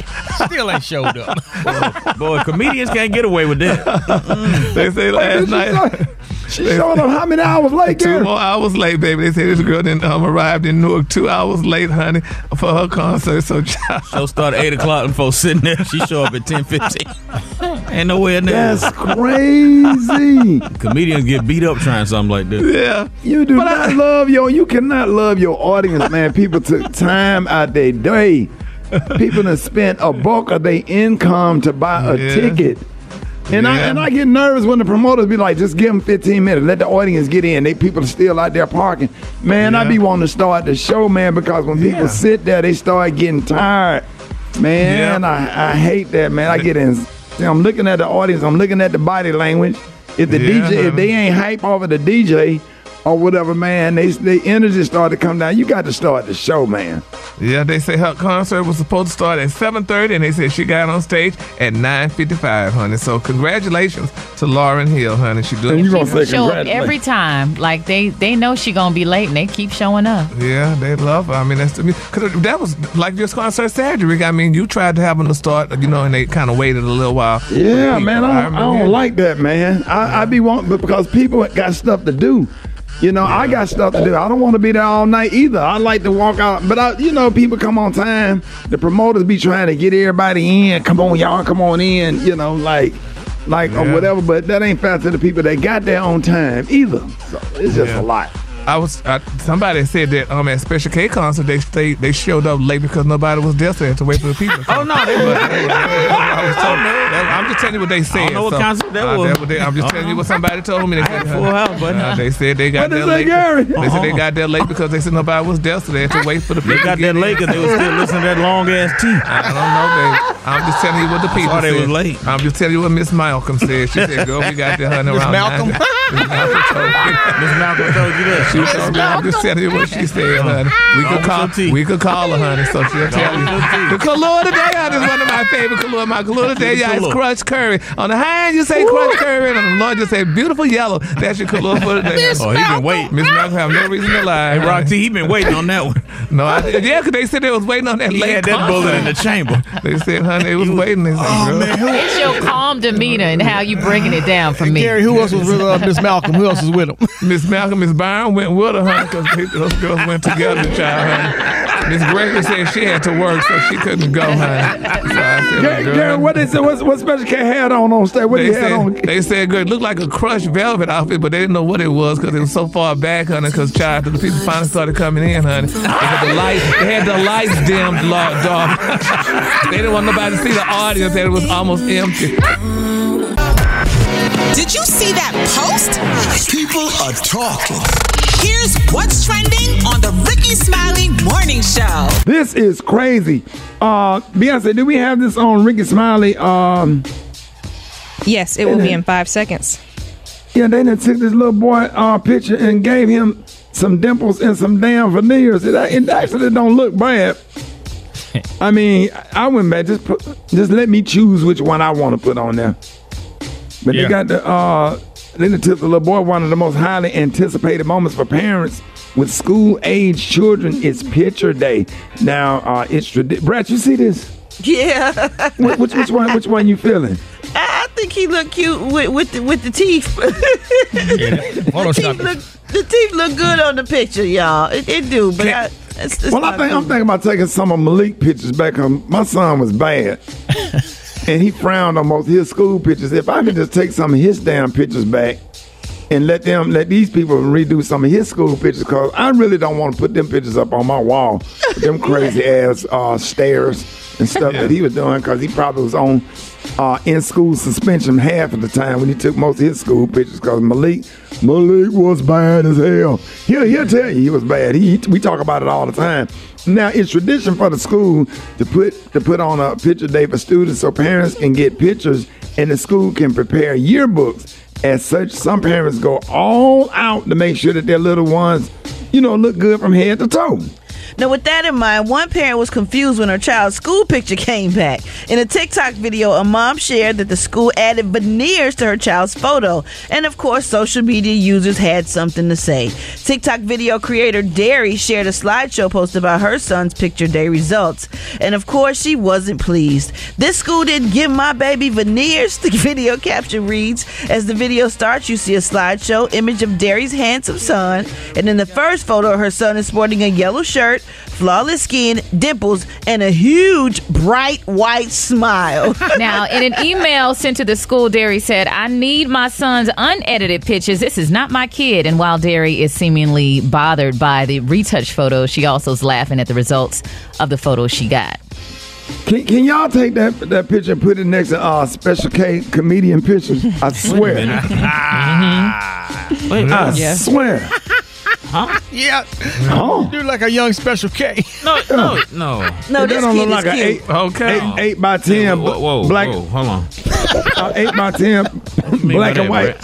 still ain't showed up. Boy, boy, comedians can't get away with that. Mm. They say last night. She showed up how many hours late, girl? Two more hours late, baby. They said this girl didn't um, arrived in Newark two hours late, honey, for her concert. So, child. Show start at eight o'clock and folks sitting there. She show up at ten fifteen. Ain't nowhere near. That's crazy. Comedians get beat up trying something like this. Yeah. You do but not I, love your, you cannot love your audience, man. People took time out their day. People done spent a bulk of their income to buy a yeah. ticket. And, yeah. I, and I get nervous when the promoters be like, just give them fifteen minutes. Let the audience get in. They people are still out there parking. Man, yeah. I be wanting to start the show, man, because when people yeah. sit there, they start getting tired. Man, yeah. I, I hate that, man. I get in. I'm looking at the audience. I'm looking at the body language. If the yeah. D J, if they ain't hype over the D J or whatever, man, they, they energy start to come down. You got to start the show, man. Yeah, they say her concert was supposed to start at seven thirty, and they said she got on stage at nine fifty-five, honey. So congratulations to Lauryn Hill, honey. She doing. You gonna say show up every time. Like they, they know she gonna be late, and they keep showing up. Yeah, they love her. I mean, that's the because that was like your concert Saturday. I mean, you tried to have them to start, you know, and they kind of waited a little while. Yeah, man, I don't, I don't like that, man. I, yeah. I be wanting because people got stuff to do. You know, yeah. I got stuff to do. I don't want to be there all night either. I like to walk out. But, I, you know, people come on time. The promoters be trying to get everybody in. Come on, y'all. Come on in. You know, like, like yeah. or whatever. But that ain't fair to the people that got there on time either. So it's just yeah. a lot. I was I, somebody said that um at Special K concert they they, they showed up late because nobody was there, so they had to wait for the people. Oh no, they were. I'm just telling you what they said. I don't know what so, concert that uh, was. They, I'm just uh-huh. telling you what somebody told me. They said, full house, but uh, they said they got there late. Uh-huh. They said they got there late because they said nobody was there, so they had to wait for the people. They got there late because they were still listening to that long ass tea. I don't know, baby. I'm just telling you what the people said. Was late. I'm just telling you what Miss Malcolm said. She said, girl, we got the honey around Malcolm? Miss Malcolm told you that. She told me, I'm just telling you what she said, honey. We could call, we could call her, honey, so she'll tell you. The color today, honey, is one of my favorite color. My color today, y'all, is crushed curry. On the high end, you say crushed curry, and on the low end, you say beautiful yellow. That's your color for today. Oh, he been waiting. Miss Malcolm have no reason to lie. Hey, Roxy, he been waiting on that one. No, I, yeah, because they said they was waiting on that late. He had that bullet in the chamber. They said, honey, they was waiting. They said, oh, man, who, it's your calm demeanor and how you breaking it down for me. Gary, who else was with uh, Miss Malcolm? Who else was with him? Miss Malcolm, Miss Byron went with her, honey, because those girls went together, child, honey. Miss Gregory said she had to work, so she couldn't go, honey. So I said, Gary, Gary, what is it? What, what special K had on on stage? What they had on? They said, girl, it looked like a crushed velvet outfit, but they didn't know what it was because it was so far back, honey, because child, the people finally started coming in, honey. The lights, they had the lights dimmed, Lord, dog. They didn't want nobody to see the audience, and it was almost empty. Did you see that post? People are talking. Here's what's trending on the Ricky Smiley Morning Show. This is crazy. Uh, Beyonce, do we have this on Ricky Smiley? Um, yes, it will be in five seconds. Yeah, they done took this little boy uh, picture and gave him some dimples and some damn veneers. It, it actually don't look bad. I mean, I went back. Just put, just let me choose which one I want to put on there. But yeah. they got the uh, they took the little boy. One of the most highly anticipated moments for parents with school-age children is picture day. Now, uh, it's tradi- Brad, you see this? Yeah. which, which which one? Which one you feeling? I think he looked cute with with the, with the teeth. Yeah, the teeth look the teeth look good on the picture, y'all. It, it do, but I, it's, it's well, I think, I'm thinking about taking some of Malik pictures back home. My son was bad, and he frowned on most his school pictures. If I could just take some of his damn pictures back and let them let these people redo some of his school pictures, because I really don't want to put them pictures up on my wall with them crazy ass uh, stairs and stuff yeah. that he was doing, because he probably was on uh, in school suspension half of the time when he took most of his school pictures, because Malik Malik was bad as hell. He'll, he'll tell you he was bad. He, we talk about it all the time. Now, it's tradition for the school to put to put on a picture day for students so parents can get pictures and the school can prepare yearbooks. As such, some parents go all out to make sure that their little ones, you know, look good from head to toe. Now, with that in mind, one parent was confused when her child's school picture came back. In a TikTok video, a mom shared that the school added veneers to her child's photo. And, of course, social media users had something to say. TikTok video creator Derry shared a slideshow post about her son's picture day results. And, of course, she wasn't pleased. This school didn't give my baby veneers, the video caption reads. As the video starts, you see a slideshow image of Derry's handsome son. And in the first photo, her son is sporting a yellow shirt, flawless skin, dimples, and a huge bright white smile. Now, in an email sent to the school, Derry said, I need my son's unedited pictures. This is not my kid. And while Derry is seemingly bothered by the retouch photo, she also is laughing at the results of the photo she got. Can, can y'all take that that picture and put it next to uh, Special K comedian pictures? I swear. Wait mm-hmm. Wait, I yeah. swear. Huh? Yeah. No. You do like a young Special K. No, no, no. No, this kid like is cute. Eight, okay. Eight, eight by ten. Whoa, whoa, black, whoa. Hold on. Uh, eight by ten, black and white.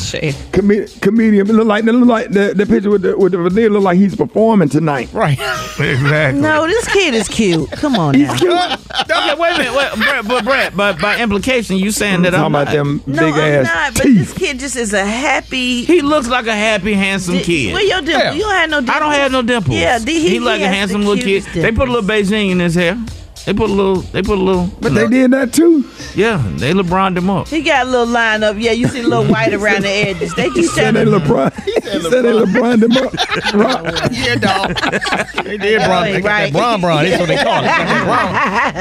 Com- comedian. Look like, look like the, the picture with the, with the veneer look like he's performing tonight. Right. Exactly. No, this kid is cute. Come on now. He's cute. Okay, wait a minute. Wait, Brad, but Brad, but by implication, you saying that I'm, I'm not. About them big no, ass I'm not, but teeth. This kid just is a happy. He looks like a happy, handsome the, kid. Where your dimple? Yeah. You had no dimples. I don't have no dimples. Yeah, the, he, he like he a handsome little kid. Dimples. They put a little Beijing in his hair. They put a little. They put a little. But they know. Did that too. Yeah, they LeBron'd him up. He got a little line up. Yeah, you see a little white around the edges. They keep saying they LeBron. He said, he said LeBron. They LeBron'd him up. Yeah, dog. They did. Bron. They got right. that Bron. Bron. That's what they call it.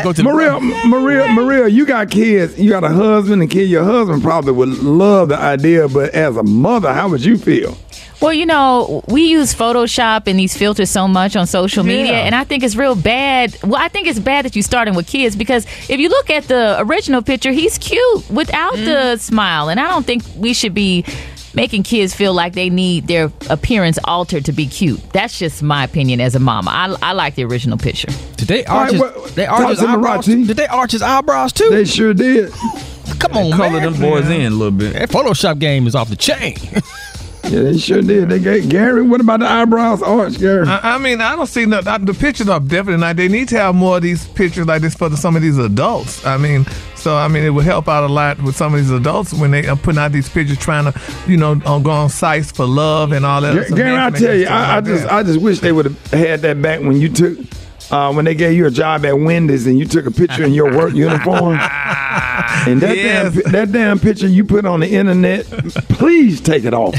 Go to Maria. Bron. Maria. Maria. You got kids. You got a husband and kid. Your husband probably would love the idea, but as a mother, how would you feel? Well, you know, we use Photoshop and these filters so much on social media, yeah. and I think it's real bad. Well, I think it's bad that you're starting with kids, because if you look at the original picture, he's cute without mm. the smile, and I don't think we should be making kids feel like they need their appearance altered to be cute. That's just my opinion as a mama. I, I like the original picture. Did they arch his, right, well, they arch his eyebrows? Did they arch his eyebrows too? They sure did. Come on, man. Color them boys yeah. in a little bit. That Photoshop game is off the chain. Yeah, they sure did. They gave Gary. What about the eyebrows arch, Gary? I, I mean, I don't see no, I, the pictures are definitely not. They need to have more of these pictures like this for the, some of these adults. I mean, so I mean, it would help out a lot with some of these adults when they are putting out these pictures, trying to, you know, on, go on sites for love and all that. Yeah, Gary, I tell you, I, like I just, that. I just wish they would have had that back when you took, uh, when they gave you a job at Wendy's and you took a picture in your work uniform. And that, yes. damn, that damn picture you put on the internet, please take it off.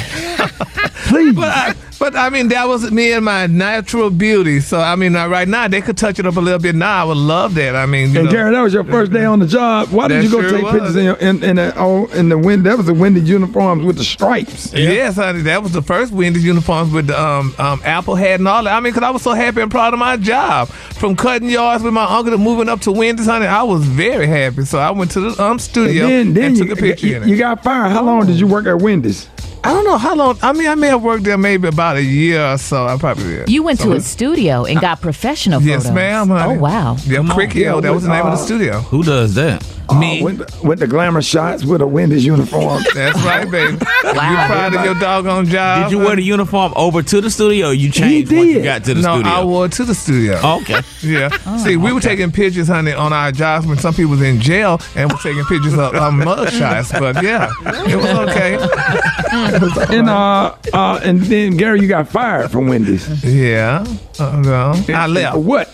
Please. But I, but I mean, that was me and my natural beauty. So, I mean, right now, they could touch it up a little bit. Now, I would love that. I mean, you And, know, Gary, that was your first day on the job. Why did you go sure take was. pictures in, your, in, in, the, oh, in the wind? That was the Wendy's uniforms with the stripes. Yeah. Yes, I, that was the first Wendy's uniforms with the um, um, Apple hat and all that. I mean, because I was so happy and proud of my job. From cutting yards with my uncle to moving up to Wendy's, honey, I was very happy. So, I went to the um, studio and, then, then and took you, a picture you, in it. You got fired. How long did you work at Wendy's? I don't know how long. I mean, I may have worked there maybe about a year or so. I probably did. You went so to a studio and got I, professional photos. Yes, ma'am, honey. Oh, wow. Yeah, Quick Hill. That was the name uh, of the studio. Who does that? Uh, Me. With the, with the glamour shots with a Wendy's uniform. That's right, baby. Wow. You proud of your doggone job? Did you wear the uniform over to the studio or you changed when you got to the no, studio? No, I wore it to the studio. Oh, okay. Yeah. Oh, See, we okay. were taking pictures, honey, on our jobs when some people was in jail and were taking pictures of our mug shots. But, yeah, it was okay. And uh, uh, and then Gary, you got fired from Wendy's. Yeah, uh, no. I left. What?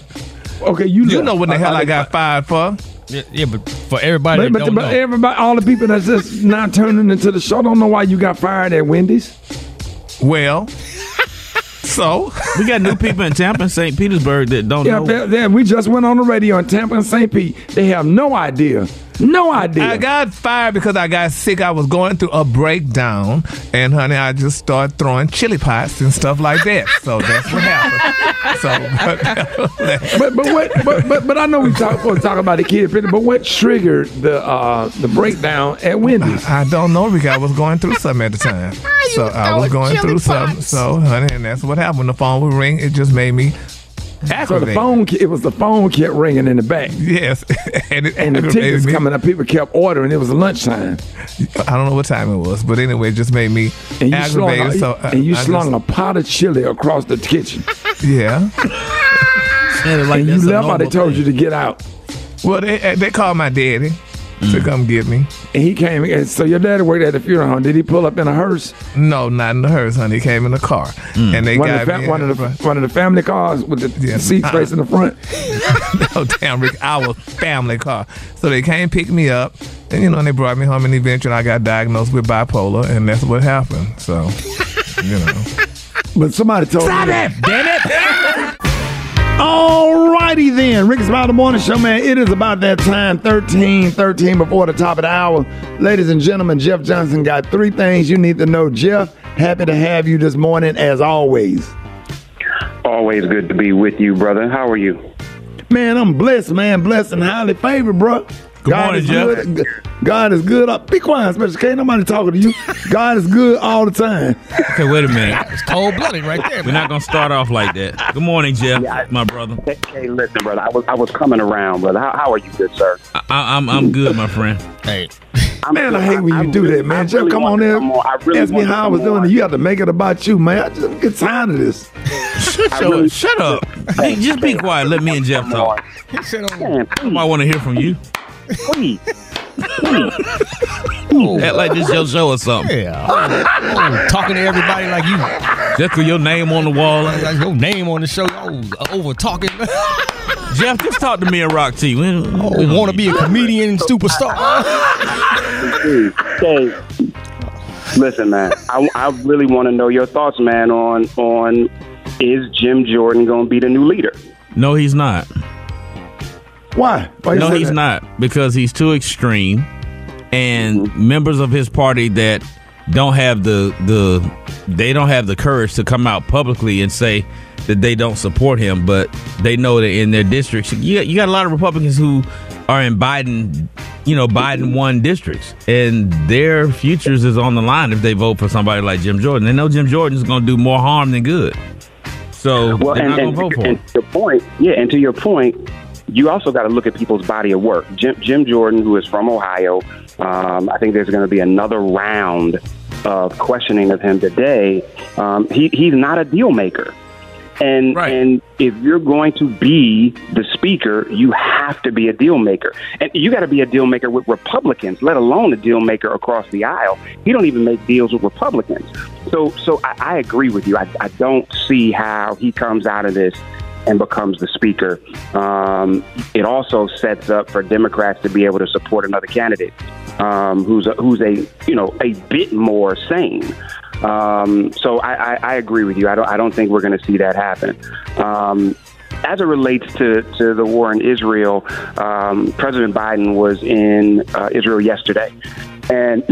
Okay, you. You left. know what the uh, hell I, I got fired for? Yeah, yeah, but for everybody. But, that but, don't the, but know. everybody, all the people that's just now turning into the show, don't know why you got fired at Wendy's. Well. So we got new people in Tampa and Saint Petersburg that don't yeah, know. Yeah, they, we just went on the radio in Tampa and Saint Pete. They have no idea. No idea. I got fired because I got sick. I was going through a breakdown. And, honey, I just started throwing chili pots and stuff like that. So that's what happened. So, but, but, but, what, but, but, but I know we talk, we're talking about the kid, but what triggered the uh, the breakdown at Wendy's? I, I don't know, because I was going through something at the time. So I was going through something. So, honey, and that's what happened. When the phone would ring, it just made me... So the phone, it was the phone kept ringing in the back. Yes, and, it and the tickets me. coming up, people kept ordering. It was lunchtime. I don't know what time it was, but anyway, it just made me and you aggravated. Slung a, so I, and you I slung just, a pot of chili across the kitchen. Yeah, and, like and you left while they told thing. you to get out. Well, they they called my daddy mm. to come get me, and he came. And so your daddy worked at the funeral home. Did he pull up in a hearse? No, not in the hearse, honey. He came in a car, mm. and they one got of the fam- me one, of the, the one of the family cars with the yeah. seats uh-uh. facing the front. No, damn, Rick, our family car. So they came pick me up, and you know, and they brought me home, and eventually I got diagnosed with bipolar, and that's what happened. So, you know, but somebody told Stop me, it, damn it. Alrighty then, Ricky Smiley Morning Show, man. It is about that time, thirteen thirteen before the top of the hour. Ladies and gentlemen, Jeff Johnson got three things you need to know. Jeff, happy to have you this morning as always. Always good to be with you, brother. How are you? Man, I'm blessed, man. Blessed and highly favored, bro. Good God morning, is Jeff. Good. God is good. Uh, be quiet, Special K. Nobody talking to you. God is good all the time. Okay, wait a minute. It's cold-blooded right there. We're not going to start off like that. Good morning, Jeff, yeah, I, my brother. Hey, listen, brother. I was I was coming around, brother. How, how are you good, sir? I, I'm I'm good, my friend. Hey. I'm man, good. I hate when I, you I do really, that, man. I Jeff, really come on there. Come on. Really Ask me how I was doing it. You have to make it about you, man. I just get tired of this. shut, really, shut up. Hey, just be quiet. Let me and Jeff talk. I want to hear from you. Please. Please. Act like this your show or something. Yeah. Oh, talking to everybody like you. Just with your name on the wall. Like your name on the show. Oh, over talking. Jeff, just talk to me and Rock T. We, oh, we want to be a comedian and superstar. So, listen, man. I, I really want to know your thoughts, man, on, on is Jim Jordan going to be the new leader? No, he's not. Why? Why no, he's that? not. Because he's too extreme, and mm-hmm. members of his party that don't have the the they don't have the courage to come out publicly and say that they don't support him, but they know that in their districts, you, you got a lot of Republicans who are in Biden, you know, Biden won districts, and their futures is on the line if they vote for somebody like Jim Jordan. They know Jim Jordan is going to do more harm than good. So well, they're and, not going to vote for him. And to your point, yeah, and to your point, you also got to look at people's body of work. Jim, Jim Jordan, who is from Ohio, um, I think there's going to be another round of questioning of him today. Um, he, he's not a deal maker. And right. and if you're going to be the speaker, you have to be a deal maker. And you got to be a deal maker with Republicans, let alone a deal maker across the aisle. You don't even make deals with Republicans. So so I, I agree with you. I, I don't see how he comes out of this and becomes the speaker. Um, it also sets up for Democrats to be able to support another candidate um, who's a, who's a, you know, a bit more sane. Um, so I, I, I agree with you. I don't I don't think we're going to see that happen. Um, as it relates to, to the war in Israel, um, President Biden was in uh, Israel yesterday, and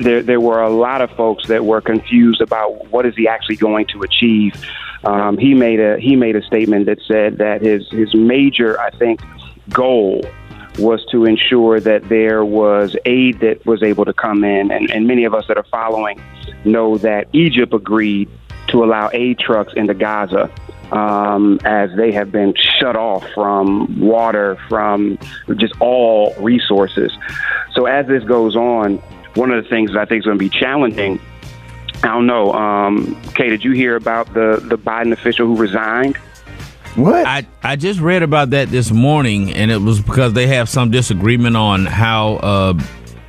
there there were a lot of folks that were confused about what is he actually going to achieve. Um, he made a he made a statement that said that his his major, I think, goal was to ensure that there was aid that was able to come in. And, and many of us that are following know that Egypt agreed to allow aid trucks into Gaza um, as they have been shut off from water, from just all resources. So as this goes on, one of the things that I think is going to be challenging, I don't know, um, Kay, did you hear about the, the Biden official who resigned? What? I, I just read about that this morning, and it was because they have some disagreement on how uh,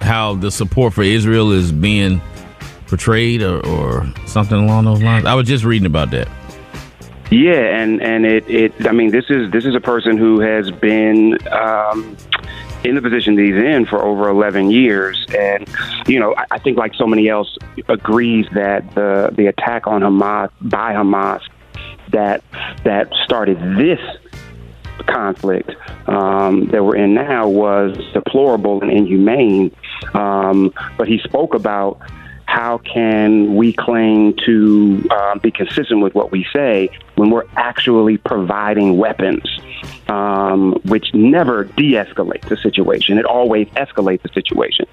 how the support for Israel is being portrayed or, or something along those lines. I was just reading about that. Yeah, and, and it, it I mean, this is this is a person who has been um, in the position that he's in for over eleven years. And, you know, I, I think like so many else agrees that the, the attack on Hamas by Hamas that that started this conflict um, that we're in now was deplorable and inhumane. Um, but he spoke about how can we claim to uh, be consistent with what we say when we're actually providing weapons, um, which never de-escalates the situation. It always escalates the situation.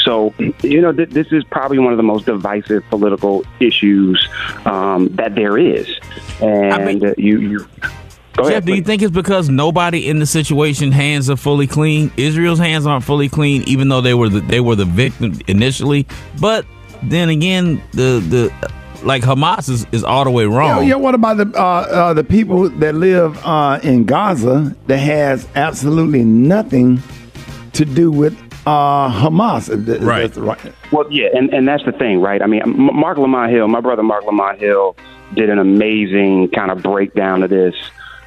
So, you know, th- this is probably one of the most divisive political issues um, that there is. And I mean, uh, you, you go ahead, Jeff, do you think it's because nobody in the situation hands are fully clean? Israel's hands aren't fully clean, even though they were the, they were the victim initially. But then again, the the. Like Hamas is, is all the way wrong. Yeah, yeah, what about the uh, uh, the people that live uh, in Gaza that has absolutely nothing to do with uh, Hamas? Right. That's right. Well, yeah, and, and that's the thing, right? I mean, Mark Lamont Hill, my brother Mark Lamont Hill, did an amazing kind of breakdown of this.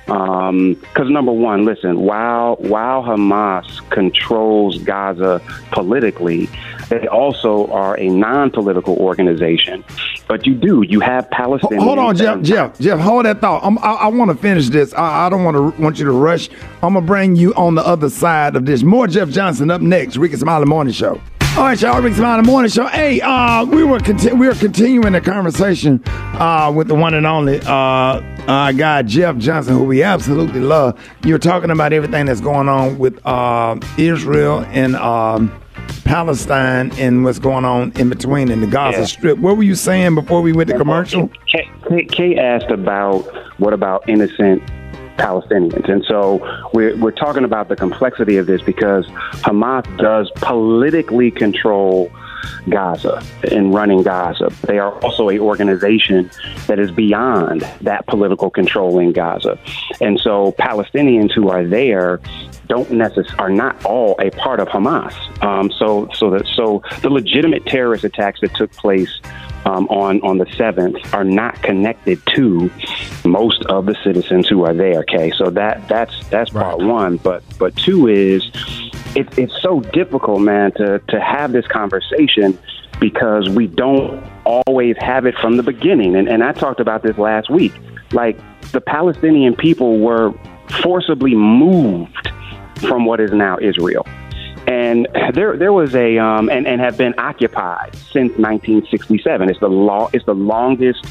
Because um, number one, listen, while while Hamas controls Gaza politically, they also are a non-political organization. But you do, you have Palestinians. Hold on, Jeff, Jeff, Jeff, hold that thought. I'm, I, I want to finish this. I, I don't want to want you to rush. I'm gonna bring you on the other side of this. More Jeff Johnson up next. Ricky Smiley Morning Show. All right, y'all. Ricky Smiley Morning Show. Hey, uh, we were conti- we were continuing the conversation uh, with the one and only uh, uh, guy Jeff Johnson, who we absolutely love. You're talking about everything that's going on with uh, Israel and um, Palestine and what's going on in between in the Gaza yeah. Strip. What were you saying before we went to commercial? Kay, Kay, Kay asked about what about innocent Palestinians. And so we're, we're talking about the complexity of this because Hamas does politically control Gaza and running Gaza. They are also an organization that is beyond that political control in Gaza. And so Palestinians who are there don't necess- are not all a part of Hamas. Um, so so that so the legitimate terrorist attacks that took place Um, on, on the seventh are not connected to most of the citizens who are there. Okay, so that that's that's part right. one. But but two is it, it's so difficult, man, to, to have this conversation because we don't always have it from the beginning. And, and I talked about this last week. Like the Palestinian people were forcibly moved from what is now Israel. And there, there was a, um, and, and have been occupied since nineteen sixty-seven. It's the law. It's the longest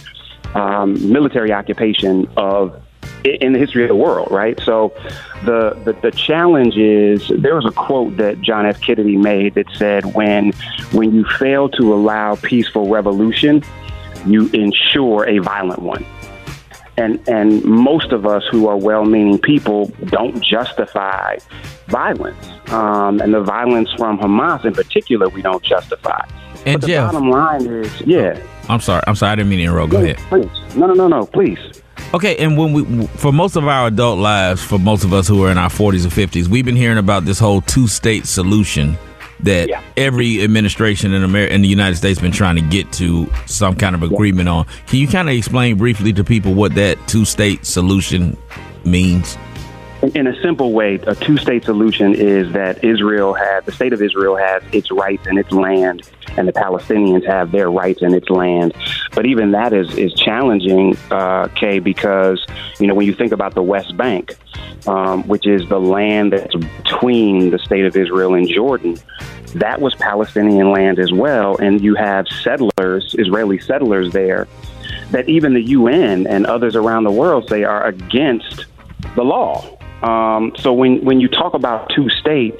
um, military occupation of in the history of the world, right? So, the, the the challenge is, there was a quote that John F. Kennedy made that said, "When when you fail to allow peaceful revolution, you ensure a violent one." And and most of us who are well-meaning people don't justify violence, um, and the violence from Hamas in particular, we don't justify. And but the Jeff, bottom line is, yeah. I'm sorry, I'm sorry, I didn't mean to interrupt. Go please, ahead. Please, no, no, no, no, please. Okay, and when we, for most of our adult lives, for most of us who are in our forties or fifties, we've been hearing about this whole two-state solution that yeah. every administration in America, in the United States, been trying to get to some kind of agreement yeah. on. Can you kind of explain briefly to people what that two-state solution means? In a simple way, a two-state solution is that Israel has, the state of Israel has its rights and its land, and the Palestinians have their rights and its land. But even that is, is challenging, uh, Kay, because, you know, when you think about the West Bank, um, which is the land that's between the state of Israel and Jordan, that was Palestinian land as well. And you have settlers, Israeli settlers there, that even the U N and others around the world say are against the law. Um, so when, when you talk about two state,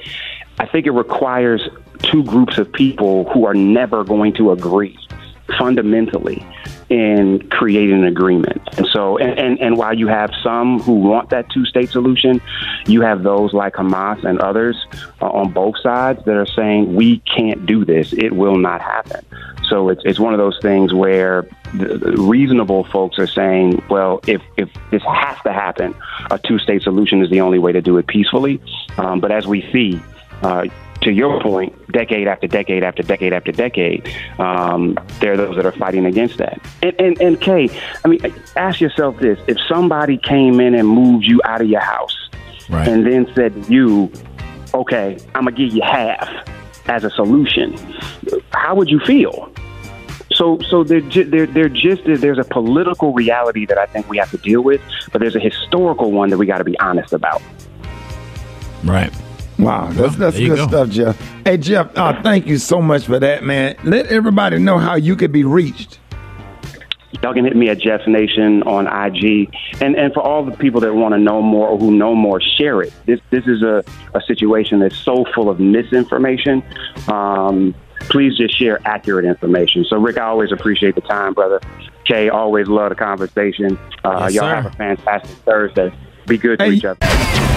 I think it requires two groups of people who are never going to agree fundamentally in creating an agreement. And so, and, and, and while you have some who want that two state solution, you have those like Hamas and others uh, on both sides that are saying, we can't do this. It will not happen. So it's, it's one of those things where the reasonable folks are saying, well, if, if this has to happen, a two-state solution is the only way to do it peacefully. Um, but as we see, uh, to your point, decade after decade after decade after decade, um, there are those that are fighting against that. And, and, and Kay, I mean, ask yourself this. If somebody came in and moved you out of your house right. and then said to you, okay, I'm going to give you half as a solution, how would you feel? So, so they're ju- they're they're just there's a political reality that I think we have to deal with, but there's a historical one that we got to be honest about. Right. Wow, that's that's good stuff, Jeff. Hey, Jeff, uh, thank you so much for that, man. Let everybody know how you could be reached. Y'all can hit me at Jeff Nation on I G. And and for all the people that want to know more or who know more, share it. This this is a, a situation that's so full of misinformation. Um, please just share accurate information. So, Rick, I always appreciate the time, brother. Kay, always love the conversation. Uh, yes, y'all sir. Have a fantastic Thursday. Be good hey. to each other.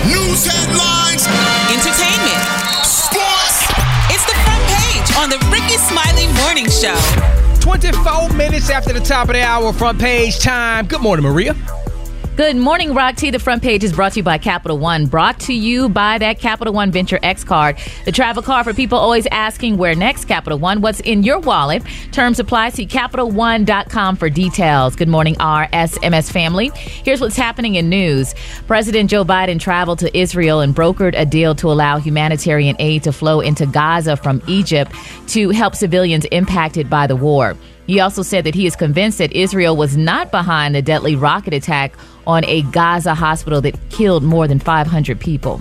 News headlines. Entertainment. Sports. It's the front page on the Ricky Smiley Morning Show. twenty-four minutes after the top of the hour, front page time. Good morning, Maria. Good morning, Rock T. The front page is brought to you by Capital One. Brought to you by that Capital One Venture X card. The travel card for people always asking where next. Capital One, what's in your wallet? Terms apply. See Capital One dot com for details. Good morning, R S M S family. Here's what's happening in news. President Joe Biden traveled to Israel and brokered a deal to allow humanitarian aid to flow into Gaza from Egypt to help civilians impacted by the war. He also said that he is convinced that Israel was not behind the deadly rocket attack on a Gaza hospital that killed more than five hundred people.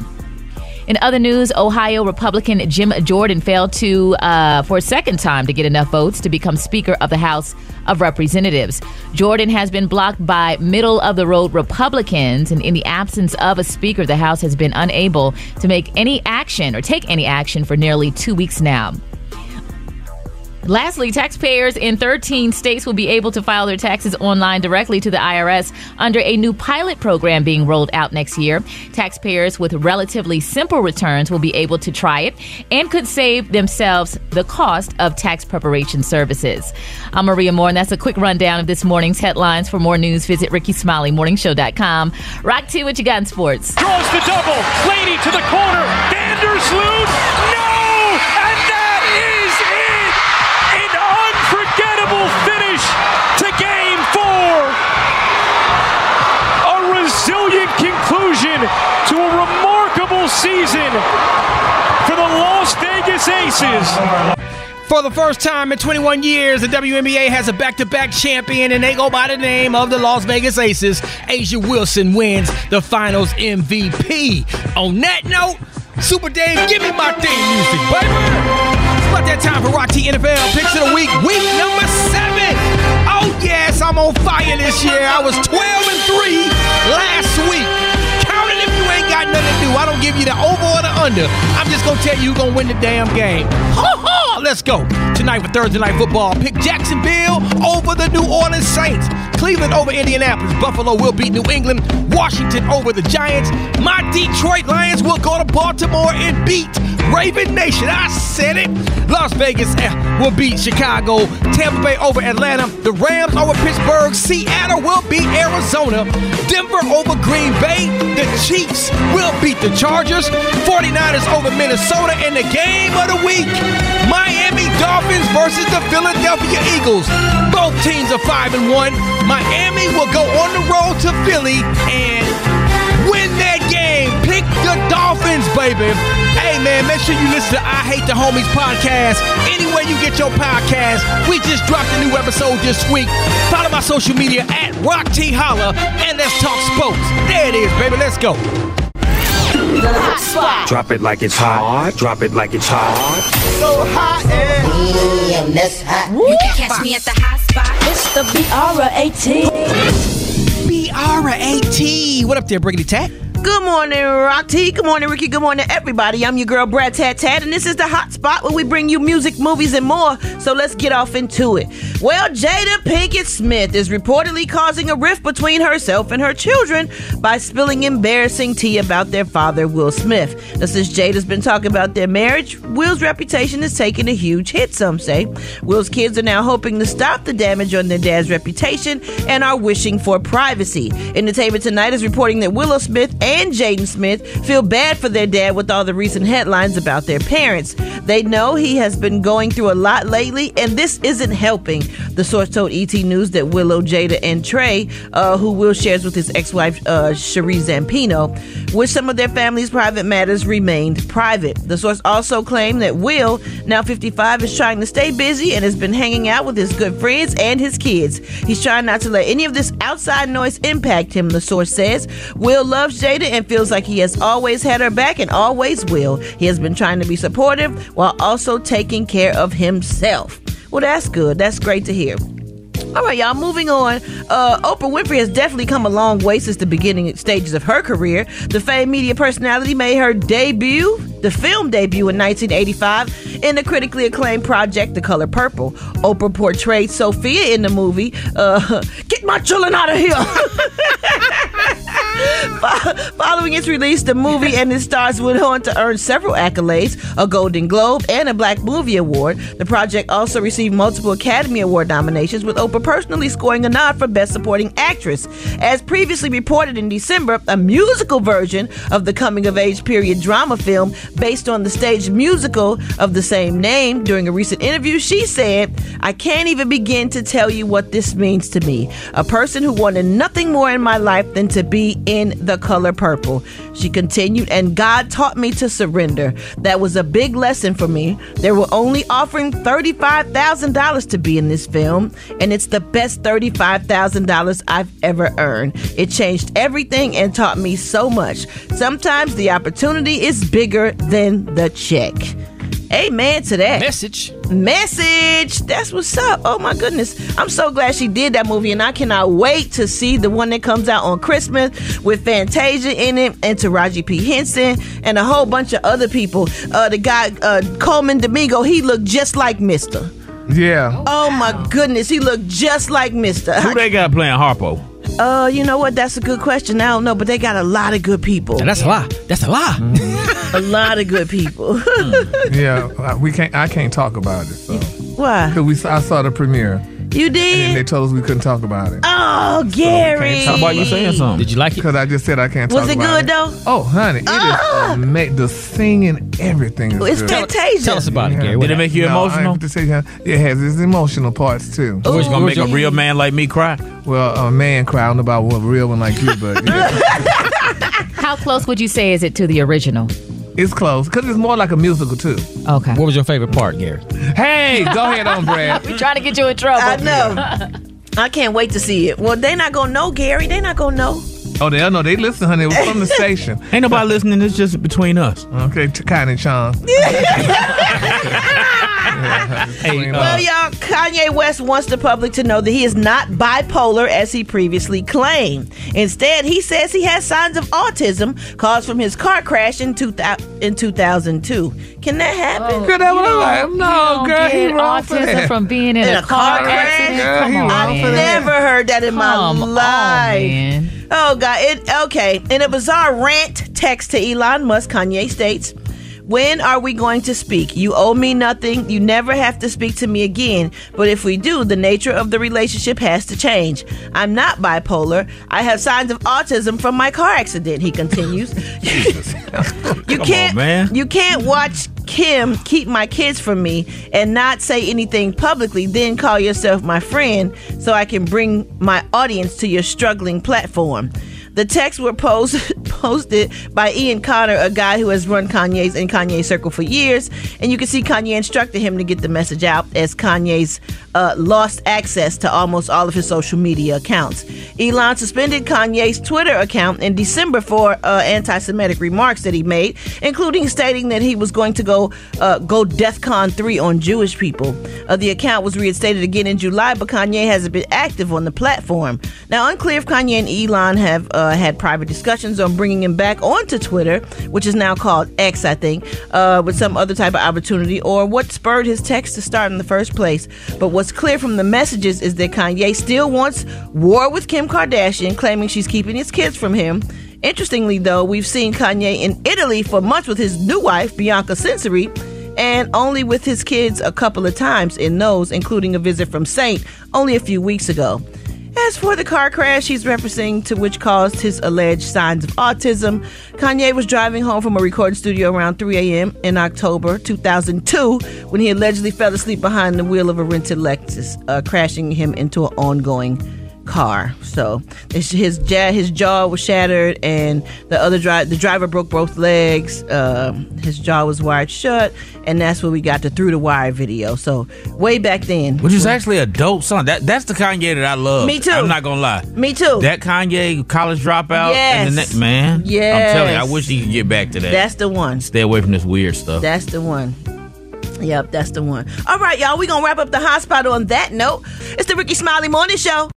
In other news, Ohio Republican Jim Jordan failed to, uh, for a second time, to get enough votes to become Speaker of the House of Representatives. Jordan has been blocked by middle-of-the-road Republicans, and in the absence of a Speaker, the House has been unable to make any action or take any action for nearly two weeks now. Lastly, taxpayers in thirteen states will be able to file their taxes online directly to the I R S under a new pilot program being rolled out next year. Taxpayers with relatively simple returns will be able to try it and could save themselves the cost of tax preparation services. I'm Maria Moore, and that's a quick rundown of this morning's headlines. For more news, visit Ricky Smiley Morning Show dot com. Rock T, what you got in sports? Draws the double, Lady to the corner, Vandersloot, no! Finish to game four. A resilient conclusion to a remarkable season for the Las Vegas Aces. For the first time in twenty-one years, the W N B A has a back-to-back champion, and they go by the name of the Las Vegas Aces. A'ja Wilson wins the finals M V P. On that note, Super Dave, give me my theme music, baby. It's about that time for Rock T N F L Picks of the Week, week number seven. Oh, yes, I'm on fire this year. I was twelve and three last week. Count it if you ain't got nothing to do. I don't give you the over or the under. I'm just going to tell you who's going to win the damn game. Ha-ha, let's go. Tonight for Thursday Night Football, pick Jacksonville over the New Orleans Saints. Cleveland over Indianapolis. Buffalo will beat New England. Washington over the Giants. My Detroit Lions will go to Baltimore and beat Raven Nation. I said it. Las Vegas will beat Chicago. Tampa Bay over Atlanta. The Rams over Pittsburgh. Seattle will beat Arizona. Denver over Green Bay. The Chiefs will beat the Chargers. forty-niners over Minnesota. And the game of the week, Miami Dolphins versus the Philadelphia Eagles. Both teams are five and one. Miami will go on the road to Philly and win that game. Pick the Dolphins, baby. Hey, man, make sure you listen to I Hate the Homies podcast. Anywhere you get your podcast, we just dropped a new episode this week. Follow my social media at Rock T Holla and let's talk sports. There it is, baby. Let's go. The hot spot. Drop it like it's hot. Drop it like it's hot. So hot and damn, that's hot. Woo. You can catch me at the hot spot. It's the B R A T. B R A T. What up there, Briggity Tat? Good morning, Rock T. Good morning, Ricky. Good morning, everybody. I'm your girl, Brad Tat Tat, and this is the hot spot where we bring you music, movies, and more. So let's get off into it. Well, Jada Pinkett Smith is reportedly causing a rift between herself and her children by spilling embarrassing tea about their father, Will Smith. Now, since Jada's been talking about their marriage, Will's reputation has taken a huge hit, some say. Will's kids are now hoping to stop the damage on their dad's reputation and are wishing for privacy. Entertainment Tonight is reporting that Willow Smith and Jaden Smith feel bad for their dad with all the recent headlines about their parents. They know he has been going through a lot lately, and this isn't helping. The source told E T News that Willow, Jada, and Trey, uh, who Will shares with his ex-wife, uh, Cherie Zampino, with some of their family's private matters remained private. The source also claimed that Will, now fifty-five, is trying to stay busy and has been hanging out with his good friends and his kids. He's trying not to let any of this outside noise impact him, the source says. Will loves Jada and feels like he has always had her back and always will. He has been trying to be supportive while also taking care of himself. Well, that's good. That's great to hear. All right, y'all, moving on. Uh, Oprah Winfrey has definitely come a long way since the beginning stages of her career. The famed media personality made her debut, the film debut in nineteen eighty-five, in the critically acclaimed project, The Color Purple. Oprah portrayed Sophia in the movie. Uh, Get my children out of here! Following its release, the movie and its stars went on to earn several accolades, a Golden Globe and a Black Movie Award. The project also received multiple Academy Award nominations, with Oprah personally scoring a nod for Best Supporting Actress. As previously reported in December, a musical version of the coming-of-age period drama film based on the stage musical of the same name. During a recent interview, she said, "I can't even begin to tell you what this means to me. A person who wanted nothing more in my life than to be in The Color Purple." She continued, "And God taught me to surrender. That was a big lesson for me. They were only offering thirty-five thousand dollars to be in this film, and it's the best thirty-five thousand dollars I've ever earned. It changed everything and taught me so much. Sometimes the opportunity is bigger than the check." Amen to that. Message. Message. That's what's up. Oh, my goodness. I'm so glad she did that movie, and I cannot wait to see the one that comes out on Christmas with Fantasia in it and Taraji P. Henson and a whole bunch of other people. Uh, the guy, uh, Coleman Domingo, he looked just like Mister Yeah. Oh, oh wow. My goodness. He looked just like Mister Who they got playing Harpo? Uh, you know what? That's a good question. I don't know, but they got a lot of good people. And that's a lie. That's a lie. Mm-hmm. A lot of good people. Yeah, we can't. I can't talk about it. So. Why? Because we. I saw the premiere. You did? And then they told us we couldn't talk about it. Oh, so Gary. Why you saying something? Did you like it? Because I just said I can't talk about it. Was it good, though? Oh, honey. It uh, is amazing. The singing, everything is it's good. It's Fantasia. Tell us about it, Gary. Did it make you no, emotional? It has its emotional parts, too. Ooh. Which going to make a real man like me cry? Well, a man cry. I don't know about a real one like you, but... Yeah. How close would you say is it to the original? It's close, because it's more like a musical, too. Okay. What was your favorite part, Gary? Hey, go ahead on, Brad. We trying to get you in trouble. I know. I can't wait to see it. Well, they not going to know, Gary. They not going to know. Oh, they no, they listen, honey. It was from the station. Ain't nobody listening. It's just between us. Okay, Takani Chong. Hey, well, y'all, Kanye West wants the public to know that he is not bipolar as he previously claimed. Instead, he says he has signs of autism caused from his car crash in, two thousand two Can that happen? Oh, girl, that like, no, you girl, he wrong autism for that. From being in, in a, a car, car crash. Girl, I've never that. heard that in Come my life. On, oh God! It okay. In a bizarre rant text to Elon Musk, Kanye states, "When are we going to speak? You owe me nothing. You never have to speak to me again. But if we do, the nature of the relationship has to change. I'm not bipolar. I have signs of autism from my car accident," he continues. Jesus. You Come can't on, man. You can't watch Kim keep my kids from me and not say anything publicly, then call yourself my friend so I can bring my audience to your struggling platform. The texts were post, posted by Ian Connor, a guy who has run Kanye's and Kanye's circle for years. And you can see Kanye instructed him to get the message out as Kanye's uh, lost access to almost all of his social media accounts. Elon suspended Kanye's Twitter account in December for uh, anti-Semitic remarks that he made, including stating that he was going to go uh, go DEFCON three on Jewish people. Uh, the account was reinstated again in July, but Kanye hasn't been active on the platform. Now, unclear if Kanye and Elon have... Uh, Uh, had private discussions on bringing him back onto Twitter, which is now called X, I think, uh, with some other type of opportunity, or what spurred his text to start in the first place. But what's clear from the messages is that Kanye still wants war with Kim Kardashian, claiming she's keeping his kids from him. Interestingly, though, we've seen Kanye in Italy for months with his new wife, Bianca Censori, and only with his kids a couple of times in those, including a visit from Saint only a few weeks ago. As for the car crash he's referencing, to which caused his alleged signs of autism, Kanye was driving home from a recording studio around three a.m. in October two thousand two when he allegedly fell asleep behind the wheel of a rented Lexus, uh, crashing him into an ongoing car. So his his jaw was shattered, and the other drive the driver broke both legs. Uh, his jaw was wired shut, and that's where we got the Through the Wire video. So way back then, which is actually a dope song. That that's the Kanye that I love. Me too. I'm not gonna lie. Me too. That Kanye college dropout. Yes. And the ne- man. Yes. I'm telling you, I wish he could get back to that. That's the one. Stay away from this weird stuff. That's the one. Yep, that's the one. All right, y'all. We gonna wrap up the hotspot on that note. It's the Ricky Smiley Morning Show.